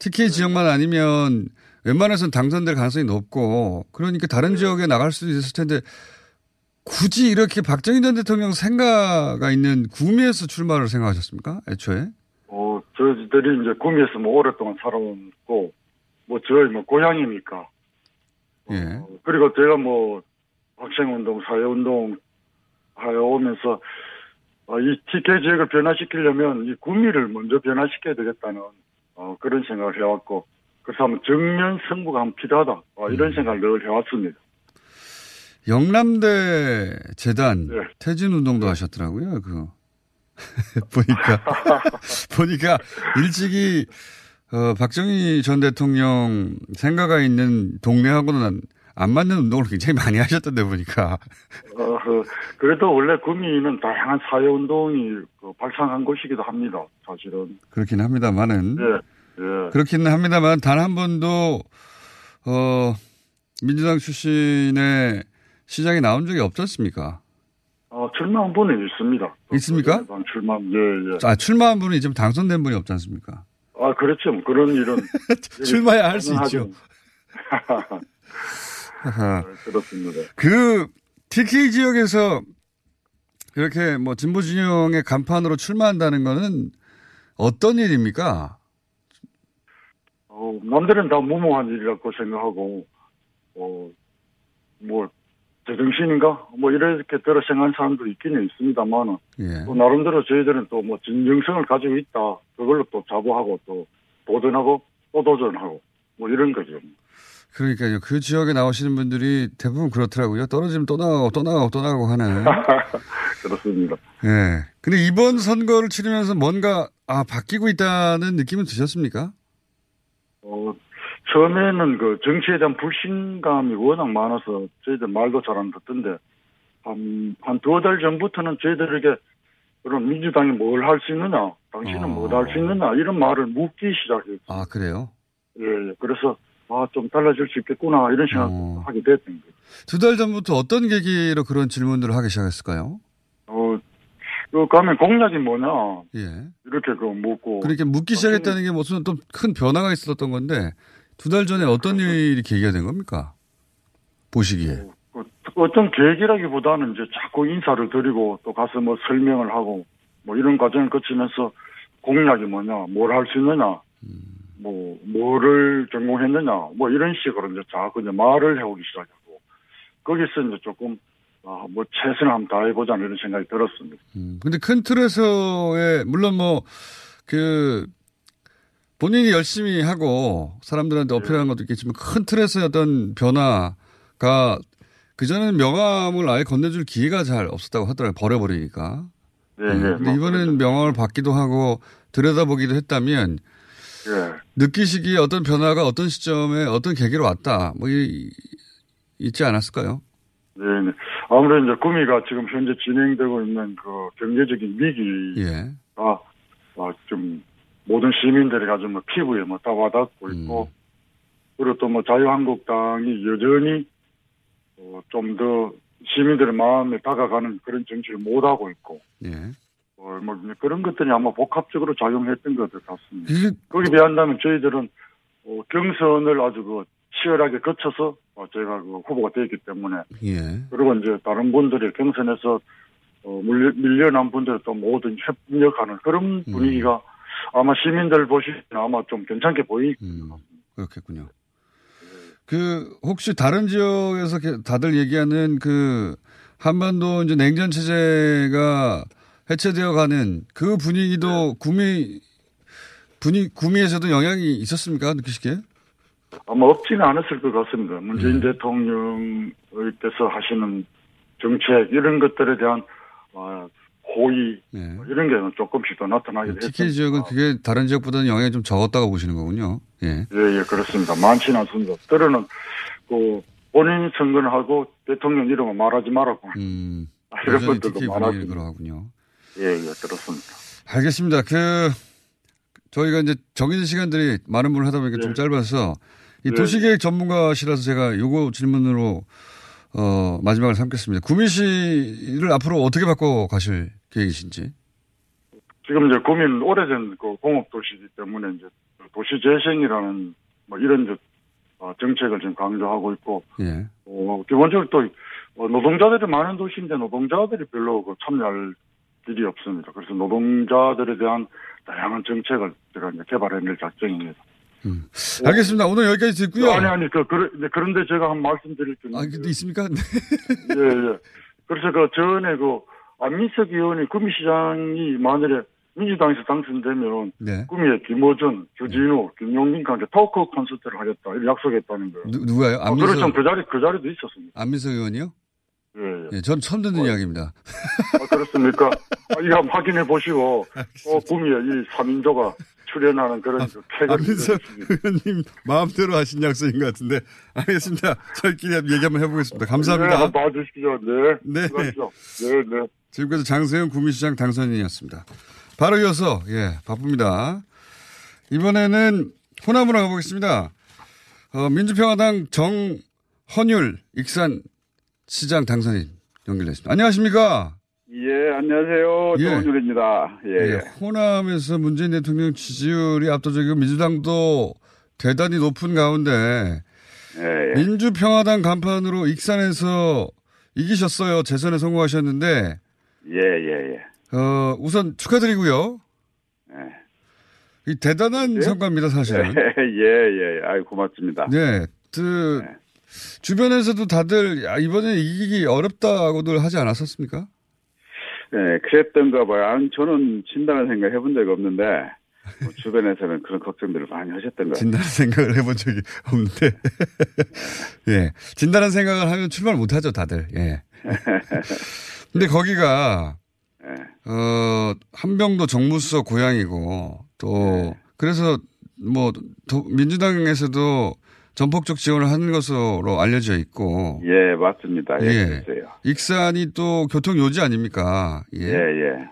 티케이 네. 지역만 아니면 웬만해서는 당선될 가능성이 높고, 그러니까 다른 네. 지역에 나갈 수도 있을 텐데 굳이 이렇게 박정희 전 대통령 생가가 있는 구미에서 출마를 생각하셨습니까? 애초에? 어, 저희들이 이제 구미에서 뭐 오랫동안 살아왔고, 뭐 저희 뭐 고향이니까. 예. 어, 그리고 제가 뭐 학생운동, 사회운동 하여오면서 어, 이 티케이 지역을 변화시키려면 이 구미를 먼저 변화시켜야 되겠다는 어, 그런 생각을 해왔고. 그래서 한번 정면 승부가 한번 필요하다. 이런 생각을 늘 해왔습니다. 영남대 재단 네. 퇴진운동도 네. 하셨더라고요. 그 보니까 보니까 일찍이 어, 박정희 전 대통령 생가가 있는 동네하고는 안 맞는 운동을 굉장히 많이 하셨던데 보니까. 어, 그래도 원래 구미는 다양한 사회운동이 그 발상한 곳이기도 합니다. 사실은. 그렇긴 합니다만은. 네. 예. 그렇기는 합니다만 단 한 번도 어, 민주당 출신의 시장에 나온 적이 없지 않습니까? 어, 출마한 분은 있습니다. 있습니까? 출마, 예, 예. 아, 출마한 분은 이제 당선된 분이 없지 않습니까? 아, 그렇죠. 그런 일은 출마해야 할 수 있죠. 그렇습니다. 그 티케이 지역에서 이렇게 뭐 진보 진영의 간판으로 출마한다는 거는 어떤 일입니까? 어, 남들은 다 무모한 일이라고 생각하고, 어, 뭐, 제정신인가? 뭐, 이렇게 들어 생각하는 사람도 있기는 있습니다만, 예. 또 나름대로 저희들은 또 뭐, 진정성을 가지고 있다. 그걸로 또 자부하고, 또 도전하고, 또 도전하고, 뭐, 이런 거죠. 그러니까요. 그 지역에 나오시는 분들이 대부분 그렇더라고요. 떨어지면 또 나가고, 또 나가고, 또 나가고 하는. 그렇습니다. 예. 근데 이번 선거를 치르면서 뭔가, 아, 바뀌고 있다는 느낌은 드셨습니까? 어, 처음에는 그 정치에 대한 불신감이 워낙 많아서 저희들 말도 잘 안 듣던데 한, 한 두어 달 전부터는 저희들에게 그럼 민주당이 뭘 할 수 있느냐, 당신은 어. 뭘 할 수 있느냐 이런 말을 묻기 시작했어요. 아 그래요? 예, 그래서 아 좀 달라질 수 있겠구나 이런 생각을 어. 하게 됐던 거예요. 두 달 전부터 어떤 계기로 그런 질문들을 하기 시작했을까요? 어, 그 가면 공약이 뭐냐? 예, 이렇게 그 묻고. 그렇게 묻기 시작했다는 게 무슨 좀 큰 변화가 있었던 건데 두 달 전에 어떤 그래서, 일이 계기가 된 겁니까? 보시기에. 어. 어떤 계기라기보다는 이제 자꾸 인사를 드리고 또 가서 뭐 설명을 하고 뭐 이런 과정을 거치면서 공약이 뭐냐, 뭘 할 수 있느냐, 뭐 뭐를 전공했느냐, 뭐 이런 식으로 이제 자꾸 이제 말을 해오기 시작하고 거기서 이제 조금 아 뭐 최선을 한번 다해보자 이런 생각이 들었습니다. 음, 근데 큰 틀에서의 물론 뭐 그 본인이 열심히 하고 사람들한테 어필하는 것도 있겠지만 큰 틀에서의 어떤 변화가 그전에는 명함을 아예 건네줄 기회가 잘 없었다고 하더라고요. 버려버리니까. 네, 네. 근데 이번에는 명함을 받기도 하고 들여다보기도 했다면, 네. 느끼시기에 어떤 변화가 어떤 시점에 어떤 계기로 왔다, 뭐, 이, 있지 않았을까요? 네, 네. 아무래도 이제 구미가 지금 현재 진행되고 있는 그 경제적인 위기가, 예. 아, 좀, 모든 시민들이 아주 뭐 피부에 뭐 다 와닿고 있고, 음. 그리고 또 뭐 자유한국당이 여전히 어, 좀 더 시민들의 마음에 다가가는 그런 정치를 못하고 있고, 예. 어, 뭐 그런 것들이 아마 복합적으로 작용했던 것 같습니다. 이게... 거기에 비한다면 저희들은 어, 경선을 아주 그 치열하게 거쳐서 어, 저희가 그 후보가 되었기 때문에, 예. 그리고 이제 다른 분들이 경선에서 어, 밀려, 밀려난 분들이 또 모든 협력하는 그런 분위기가 음. 아마 시민들 보시면 아마 좀 괜찮게 보이는 음, 것 같습니다. 그렇겠군요. 그, 혹시 다른 지역에서 다들 얘기하는 그, 한반도 이제 냉전체제가 해체되어 가는 그 분위기도 구미, 분위, 구미에서도 영향이 있었습니까? 느끼시게? 아마 없지는 않았을 것 같습니다. 문재인 네. 대통령께서 하시는 정책, 이런 것들에 대한 호의, 네. 이런 게 조금씩 더 나타나게 됐습니다. 특히 지역은 그게 다른 지역보다는 영향이 좀 적었다고 보시는 거군요. 예. 예, 예, 그렇습니다. 많지는 않습니다. 때로는, 그, 본인 선거를 하고 대통령 이름을 말하지 말았고. 음. 이런 것들도 많았군요. 그러하군요. 예, 예, 그렇습니다. 알겠습니다. 그, 저희가 이제 정해진 시간들이 많은 분을 하다 보니까 예. 좀 짧아서, 이 예. 도시계획 전문가시라서 제가 요거 질문으로, 어, 마지막을 삼겠습니다. 구미시를 앞으로 어떻게 바꿔 가실 계획이신지? 지금 이제 구미는 오래된 그 공업도시이기 때문에 이제, 도시재생이라는, 뭐, 이런, 정책을 지금 강조하고 있고, 예. 어, 기본적으로 또, 노동자들이 많은 도시인데, 노동자들이 별로 그 참여할 길이 없습니다. 그래서 노동자들에 대한 다양한 정책을 제가 이제 개발해낼 작정입니다. 음. 알겠습니다. 어, 오늘 여기까지 듣고요. 아니, 아니, 그, 그, 그런데 제가 한 말씀 드릴 게. 아, 근데 있습니까? 네. 예, 예. 그래서 그 전에 그, 안민석 의원이 구미시장이 만일에 민주당에서 당선되면 네. 구미에 김호준, 주진우, 네. 김용민과 함께 토크 콘서트를 하겠다 약속했다는 거예요. 누, 누가요? 아, 안민석 그렇죠. 그 자리 그 자리도 있었습니다. 안민석 의원이요? 예. 예. 예 전 처음 듣는 어, 이야기입니다. 아, 그렇습니까? 아, 이거 한번 확인해 보시고 어, 구미에 이 삼 인조가 출연하는 그런 아, 쾌거를 안민석 의원님 마음대로 하신 약속인 것 같은데 알겠습니다. 저희끼리 얘기 한번 해보겠습니다. 감사합니다. 네, 한번 봐주십시오. 네. 네. 수고하십시오. 네, 네. 지금까지 장세용 구미시장 당선인이었습니다. 바로 이어서 예 바쁩니다. 이번에는 호남으로 가보겠습니다. 어, 민주평화당 정헌율 익산 시장 당선인 연결됐습니다. 안녕하십니까? 예 안녕하세요. 예. 정헌율입니다. 예. 예, 호남에서 문재인 대통령 지지율이 압도적이고 민주당도 대단히 높은 가운데 예, 예. 민주평화당 간판으로 익산에서 이기셨어요. 재선에 성공하셨는데 예예예. 예, 예. 어, 우선 축하드리고요. 네. 이 대단한 예? 성과입니다, 사실은. 예, 예, 아이 고맙습니다. 네. 그, 네. 주변에서도 다들, 야, 이번에 이기기 어렵다고들 하지 않았었습니까? 네, 그랬던가 봐요. 아니, 저는 진단을 생각해 본 적이 없는데, 뭐 주변에서는 그런 걱정들을 많이 하셨던 것 같아요. 진단을 생각을 해본 적이 없는데. 예. 진단한 생각을 하면 출발 못 하죠, 다들. 예. 근데 거기가, 네. 어, 한병도 정무수석 고향이고, 또, 네. 그래서 뭐 민주당에서도 전폭적 지원을 하는 것으로 알려져 있고. 예, 맞습니다. 예, 예. 그랬어요. 익산이 또 교통 요지 아닙니까? 예, 예.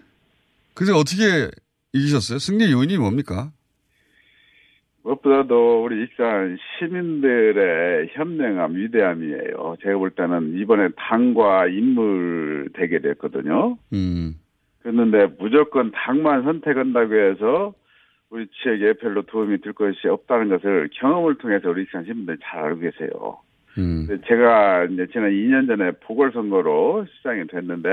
그래서 어떻게 이기셨어요? 승리 요인이 뭡니까? 무엇보다도 우리 익산 시민들의 현명함, 위대함이에요. 제가 볼 때는 이번에 당과 인물 대결이었거든요. 음. 그런데 무조건 당만 선택한다고 해서 우리 지역에 별로 도움이 될 것이 없다는 것을 경험을 통해서 우리 익산 시민들이 잘 알고 계세요. 음. 제가 이제 지난 이 년 전에 보궐선거로 시장이 됐는데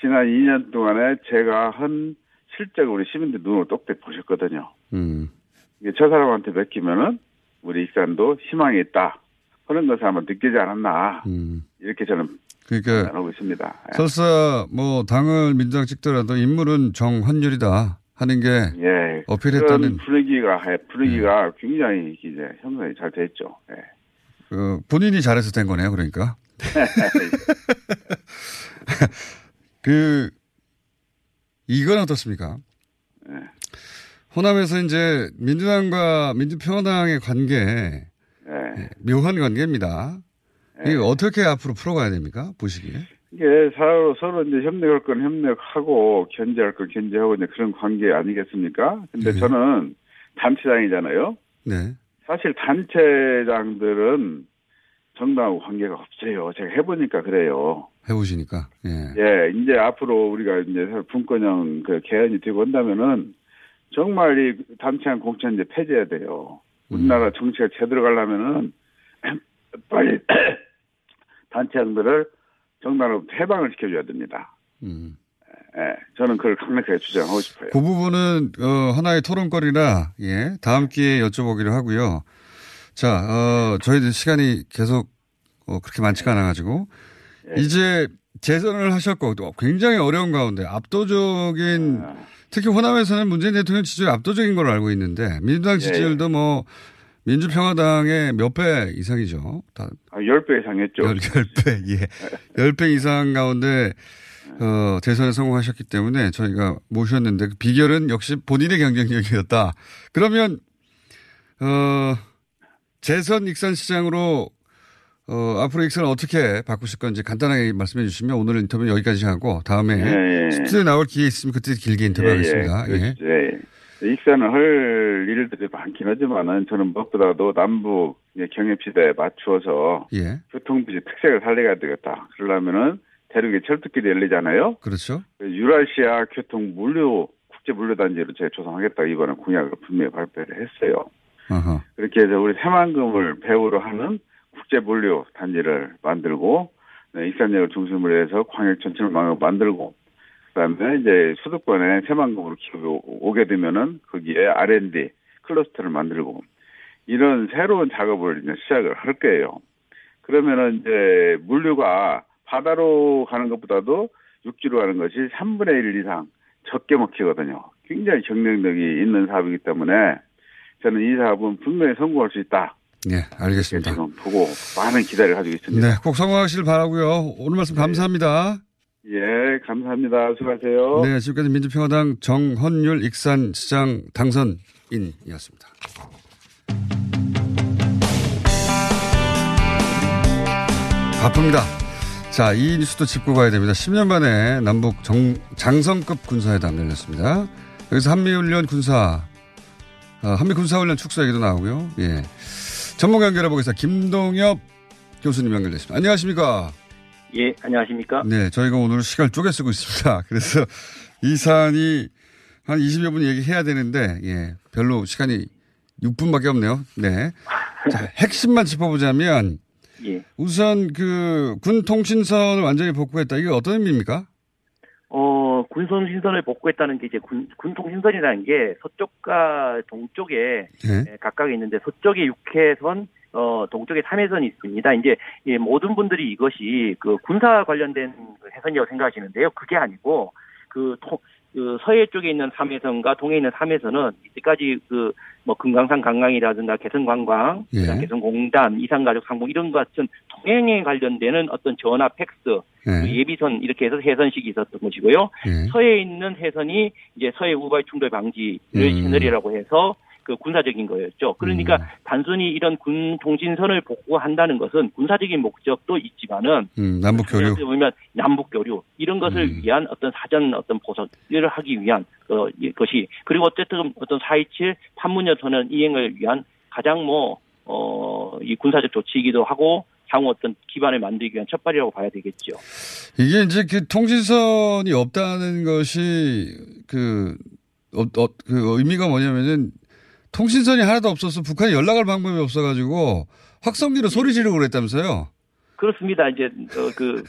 지난 이 년 동안에 제가 한 실적을 우리 시민들 눈으로 똑똑히 보셨거든요. 음. 이게 저 사람한테 맡기면은 우리 익산도 희망이 있다. 그런 것을 한번 느끼지 않았나. 음. 이렇게 저는 그러니까 나누고 있습니다. 설사 뭐 당을 민주당 찍더라도 인물은 정헌율이다 하는 게 예, 어필했다는 분위기가 분위기가 예. 굉장히 이제 형성이 잘 됐죠. 예. 그 본인이 잘해서 된 거네요, 그러니까. 그 이건 어떻습니까? 예. 호남에서 이제 민주당과 민주평화당의 관계 예. 묘한 관계입니다. 예. 이거 어떻게 앞으로 풀어가야 됩니까? 보시기에. 이게 서로 서로 이제 협력할 건 협력하고 견제할 건 견제하고 이제 그런 관계 아니겠습니까? 근데 네. 저는 단체장이잖아요. 네. 사실 단체장들은 정당하고 관계가 없어요. 제가 해보니까 그래요. 해보시니까. 예. 예. 이제 앞으로 우리가 이제 분권형 그 개헌이 되고 온다면은 정말 이 단체장 공천 이제 폐지해야 돼요. 우리나라 음. 정치가 제대로 가려면은 빨리 단체장들을 정당으로부터 해방을 시켜줘야 됩니다. 음. 예, 저는 그걸 강력하게 주장하고 싶어요. 그 부분은 어, 하나의 토론거리라 예, 다음 기회에 여쭤보기로 하고요. 자, 어, 저희들 시간이 계속 어, 그렇게 많지가 않아가지고 예. 이제 재선을 하셨고 또 굉장히 어려운 가운데 압도적인 아. 특히 호남에서는 문재인 대통령 지지율이 압도적인 걸로 알고 있는데 민주당 지지율도 예. 뭐 민주평화당의 몇 배 이상이죠? 다. 아, 열 배 이상했죠. 열 배, 예. 열 배 이상 가운데, 어, 대선에 성공하셨기 때문에 저희가 모셨는데, 그 비결은 역시 본인의 경쟁력이었다. 그러면, 어, 재선 익산시장으로, 어, 앞으로 익산을 어떻게 바꾸실 건지 간단하게 말씀해 주시면 오늘 인터뷰는 여기까지 하고, 다음에 예, 예. 스튜디오에 나올 기회 있으면 그때 길게 인터뷰하겠습니다. 예. 예. 예. 예. 익산을 할 일들이 많긴 하지만은 저는 무엇보다도 남북 경협 시대에 맞추어서 예. 교통부지 특색을 살려야 되겠다. 그러려면은 대륙의 철도길이 열리잖아요. 그렇죠. 유라시아 교통 물류 국제 물류단지로 제가 조성하겠다 이번에 공약을 분명히 발표를 했어요. 어허. 그렇게 해서 우리 새만금을 배후로 하는 국제 물류 단지를 만들고 익산역을 중심으로 해서 광역 전체를 만들고. 그다음에 이제 수도권에 새만금으로 오게 되면은 거기에 알 앤 디 클러스터를 만들고 이런 새로운 작업을 이제 시작을 할 거예요. 그러면은 이제 물류가 바다로 가는 것보다도 육지로 가는 것이 삼분의 일 이상 적게 먹히거든요. 굉장히 경쟁력이 있는 사업이기 때문에 저는 이 사업은 분명히 성공할 수 있다. 네, 알겠습니다. 지금 보고 많은 기대를 가지고 있습니다. 네, 꼭 성공하시길 바라고요. 오늘 말씀 감사합니다. 네. 예, 감사합니다. 수고하세요. 네, 지금까지 민주평화당 정헌율 익산시장 당선인이었습니다. 바쁩니다. 자, 이 뉴스도 짚고 가야 됩니다. 십 년 만에 남북 정, 장성급 군사회담 열렸습니다. 여기서 한미훈련 군사, 어, 한미군사훈련 축소 얘기도 나오고요. 예. 전문가 연결해보겠습니다. 김동엽 교수님 연결됐습니다. 안녕하십니까? 예, 안녕하십니까? 네, 저희가 오늘 시간을 쪼개 쓰고 있습니다. 그래서 이 사안이 한 이십여 분 얘기해야 되는데, 예, 별로 시간이 육 분밖에 없네요. 네. 자, 핵심만 짚어보자면, 예. 우선 그 군 통신선을 완전히 복구했다. 이게 어떤 의미입니까? 어, 군 통신선을 복구했다는 게 이제 군, 군 통신선이라는 게 서쪽과 동쪽에 예. 각각 있는데, 서쪽에 육 회선, 어, 동쪽에 삼 회선이 있습니다. 이제, 예, 모든 분들이 이것이 그 군사 관련된 해선이라고 생각하시는데요. 그게 아니고, 그, 토, 그 서해 쪽에 있는 삼 회선과 동해에 있는 삼 회선은 이때까지 그, 뭐, 금강산 관광이라든가 개성관광, 예. 개성공단, 이산가족 상봉 이런 것 같은 통행에 관련되는 어떤 전화, 팩스, 예. 예비선 이렇게 해서 해선식이 있었던 것이고요. 예. 서해에 있는 해선이 이제 서해 우발 충돌 방지의 음. 채널이라고 해서 그 군사적인 거였죠. 그러니까 음. 단순히 이런 군 통신선을 복구한다는 것은 군사적인 목적도 있지만은 음, 남북 교류, 보면 남북 교류 이런 것을 음. 위한 어떤 사전 어떤 보석을 하기 위한 어, 것이 그리고 어쨌든 어떤 사 이십칠 판문점 선언 이행을 위한 가장 뭐 어, 이 군사적 조치이기도 하고. 향후 어떤 기반을 만들기 위한 첫발이라고 봐야 되겠죠. 이게 이제 그 통신선이 없다는 것이 그, 어, 어, 그 의미가 뭐냐면은 통신선이 하나도 없어서 북한이 연락할 방법이 없어가지고 확성기로 소리 지르고 그랬다면서요. 그렇습니다. 이제 어, 그,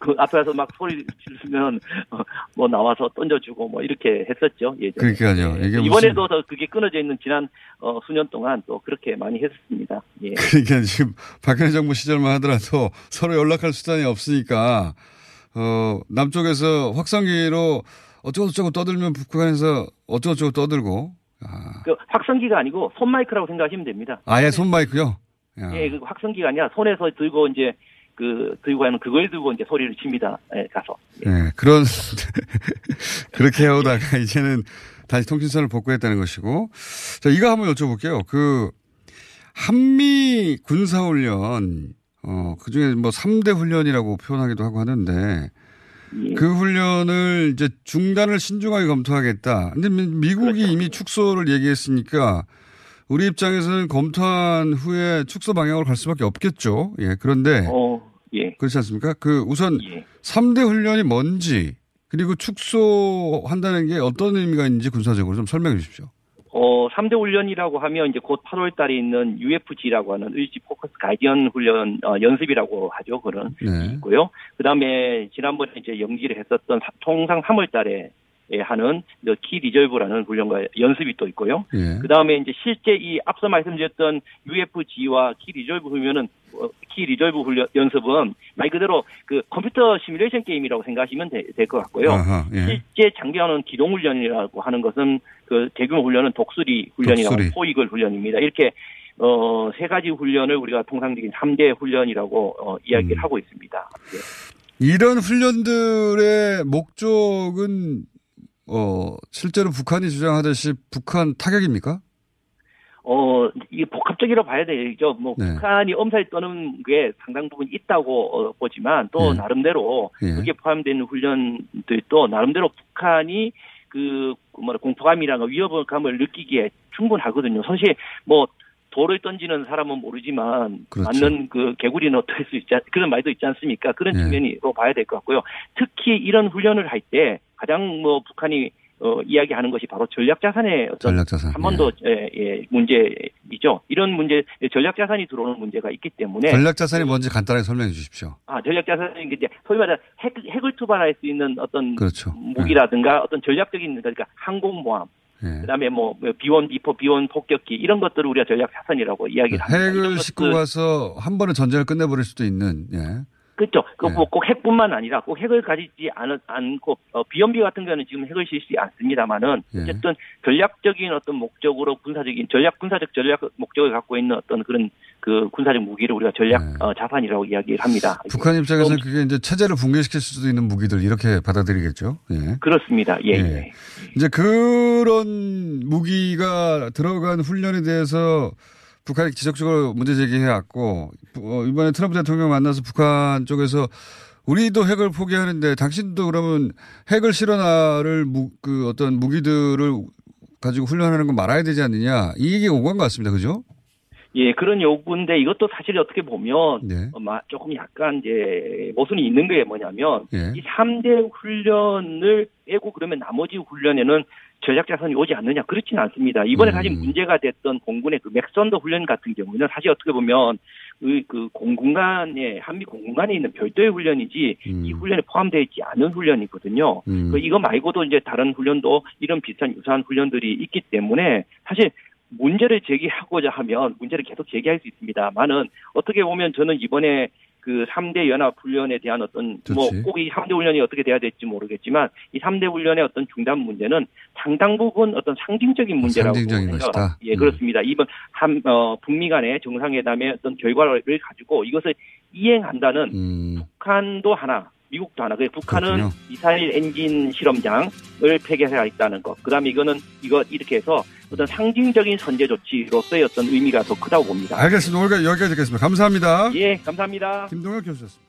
그 앞에서 막 소리 지르면 어, 뭐 나와서 던져주고 뭐 이렇게 했었죠. 예전에. 그러니까요. 이게 이번에도 무슨... 그게 끊어져 있는 지난 어, 수년 동안 또 그렇게 많이 했었습니다. 예. 그러니까 지금 박근혜 정부 시절만 하더라도 서로 연락할 수단이 없으니까 어, 남쪽에서 확성기로 어쩌고저쩌고 떠들면 북한에서 어쩌고저쩌고 떠들고. 아. 그 확성기가 아니고 손마이크라고 생각하시면 됩니다. 아예 손마이크요? 야. 예, 그 확성기가 아니라 손에서 들고 이제 그 들고 하는 그걸 들고 이제 소리를 칩니다. 예, 가서. 예, 예 그런 그렇게 해오다가 이제는 다시 통신선을 복구했다는 것이고, 자 이거 한번 여쭤볼게요. 그 한미 군사훈련 어 그중에 뭐 삼 대 훈련이라고 표현하기도 하고 하는데 예. 그 훈련을 이제 중단을 신중하게 검토하겠다. 근데 미국이 그렇죠. 이미 축소를 얘기했으니까. 우리 입장에서는 검토한 후에 축소 방향으로 갈 수밖에 없겠죠. 예, 그런데 어, 예. 그렇지 않습니까? 그 우선 예. 삼 대 훈련이 뭔지 그리고 축소한다는 게 어떤 의미가 있는지 군사적으로 좀 설명해 주십시오. 어, 삼 대 훈련이라고 하면 이제 곧 팔월 달에 있는 유에프지라고 하는 의지 포커스 가이디언 훈련 어, 연습이라고 하죠. 그런 네. 있고요. 그다음에 지난번에 이제 연기를 했었던 통상 삼월 달에 예, 하는 키 리저브라는 훈련과 연습이 또 있고요. 예. 그 다음에 이제 실제 이 앞서 말씀드렸던 유에프지와 키 리저브 훈련은 키 리저브 훈련 연습은 말 그대로 그 컴퓨터 시뮬레이션 게임이라고 생각하시면 될 것 같고요. 아하, 예. 실제 장기화하는 기동 훈련이라고 하는 것은 그 대규모 훈련은 독수리 훈련이라고 독수리. 포익을 훈련입니다. 이렇게 어, 세 가지 훈련을 우리가 통상적인 삼 대 훈련이라고 어, 이야기를 음. 하고 있습니다. 예. 이런 훈련들의 목적은 어, 실제로 북한이 주장하듯이 북한 타격입니까? 어, 이게 복합적이라고 봐야 되죠. 뭐, 네. 북한이 엄살 떠는 게 상당 부분 있다고 보지만 또 네. 나름대로 네. 그게 포함된 훈련들도 나름대로 북한이 그, 뭐라, 공포감이랑 위협감을 느끼기에 충분하거든요. 사실 뭐, 돌을 던지는 사람은 모르지만 그렇죠. 맞는 그 개구리는 어떨 수 있지, 그런 말도 있지 않습니까? 그런 네. 측면으로 봐야 될 것 같고요. 특히 이런 훈련을 할 때 가장 뭐 북한이 어, 이야기하는 것이 바로 전략자산의 어떤 전략자산. 한 번 더 예. 예, 예, 문제이죠. 이런 문제 전략자산이 들어오는 문제가 있기 때문에 전략자산이 뭔지 간단하게 설명해 주십시오. 아 전략자산이 이제 소위 말하는 핵, 핵을 투발할 수 있는 어떤 그렇죠. 무기라든가 예. 어떤 전략적인 그러니까 항공모함. 예. 그다음에 뭐 비원 비포 비원 폭격기 이런 것들을 우리가 전략 자산이라고 이야기를 합니다. 핵을 싣고 가서 한 번에 전쟁을 끝내버릴 수도 있는. 예. 그렇죠. 그 뭐 꼭 예. 핵뿐만 아니라 꼭 핵을 가지지 않, 않고 어, 비원비 같은 경우는 지금 핵을 실지 않습니다만은 예. 어쨌든 전략적인 어떤 목적으로 군사적인 전략 군사적 전략 목적을 갖고 있는 어떤 그런 그 군사적 무기를 우리가 전략 예. 어, 자산이라고 이야기를 합니다. 북한 입장에서는 그게 이제 체제를 붕괴시킬 수도 있는 무기들 이렇게 받아들이겠죠. 예. 그렇습니다. 예. 예. 예. 이제 그런 무기가 들어간 훈련에 대해서. 북한이 지속적으로 문제 제기해왔고 이번에 트럼프 대통령 만나서 북한 쪽에서 우리도 핵을 포기하는데 당신도 그러면 핵을 실어나를 그 어떤 무기들을 가지고 훈련하는 건 말아야 되지 않느냐 이 얘기가 오간 것 같습니다. 그죠? 예, 그런 요구인데 이것도 사실 어떻게 보면 네. 조금 약간 이제 모순이 있는 게 뭐냐면 네. 이 삼 대 훈련을 빼고 그러면 나머지 훈련에는 전략자산이 오지 않느냐 그렇지는 않습니다. 이번에 음. 사실 문제가 됐던 공군의 그 맥선더 훈련 같은 경우는 사실 어떻게 보면 그 공군 간에 한미 공군 간에 있는 별도의 훈련이지 음. 이 훈련에 포함되어 있지 않은 훈련이거든요. 음. 그 이거 말고도 이제 다른 훈련도 이런 비슷한 유사한 훈련들이 있기 때문에 사실 문제를 제기하고자 하면 문제를 계속 제기할 수 있습니다만은 어떻게 보면 저는 이번에 그 삼 대 연합 훈련에 대한 어떤 뭐 꼭 이 삼 대 훈련이 어떻게 돼야 될지 모르겠지만 이 삼 대 훈련의 어떤 중단 문제는 상당 부분 어떤 상징적인 문제라고 상징적인 것이다. 예, 음. 그렇습니다. 이번 한 어, 북미 간의 정상회담의 어떤 결과를 가지고 이것을 이행한다는 음. 북한도 하나 미국도 하나. 그래서 북한은 그렇군요. 미사일 엔진 실험장을 폐기해야 있다는 것. 그다음에 이거는 이거 이렇게 해서 어떤 상징적인 선제 조치로서의 어떤 의미가 더 크다고 봅니다. 알겠습니다. 오늘 여기까지 듣겠습니다. 감사합니다. 예, 감사합니다. 김동엽 교수였습니다.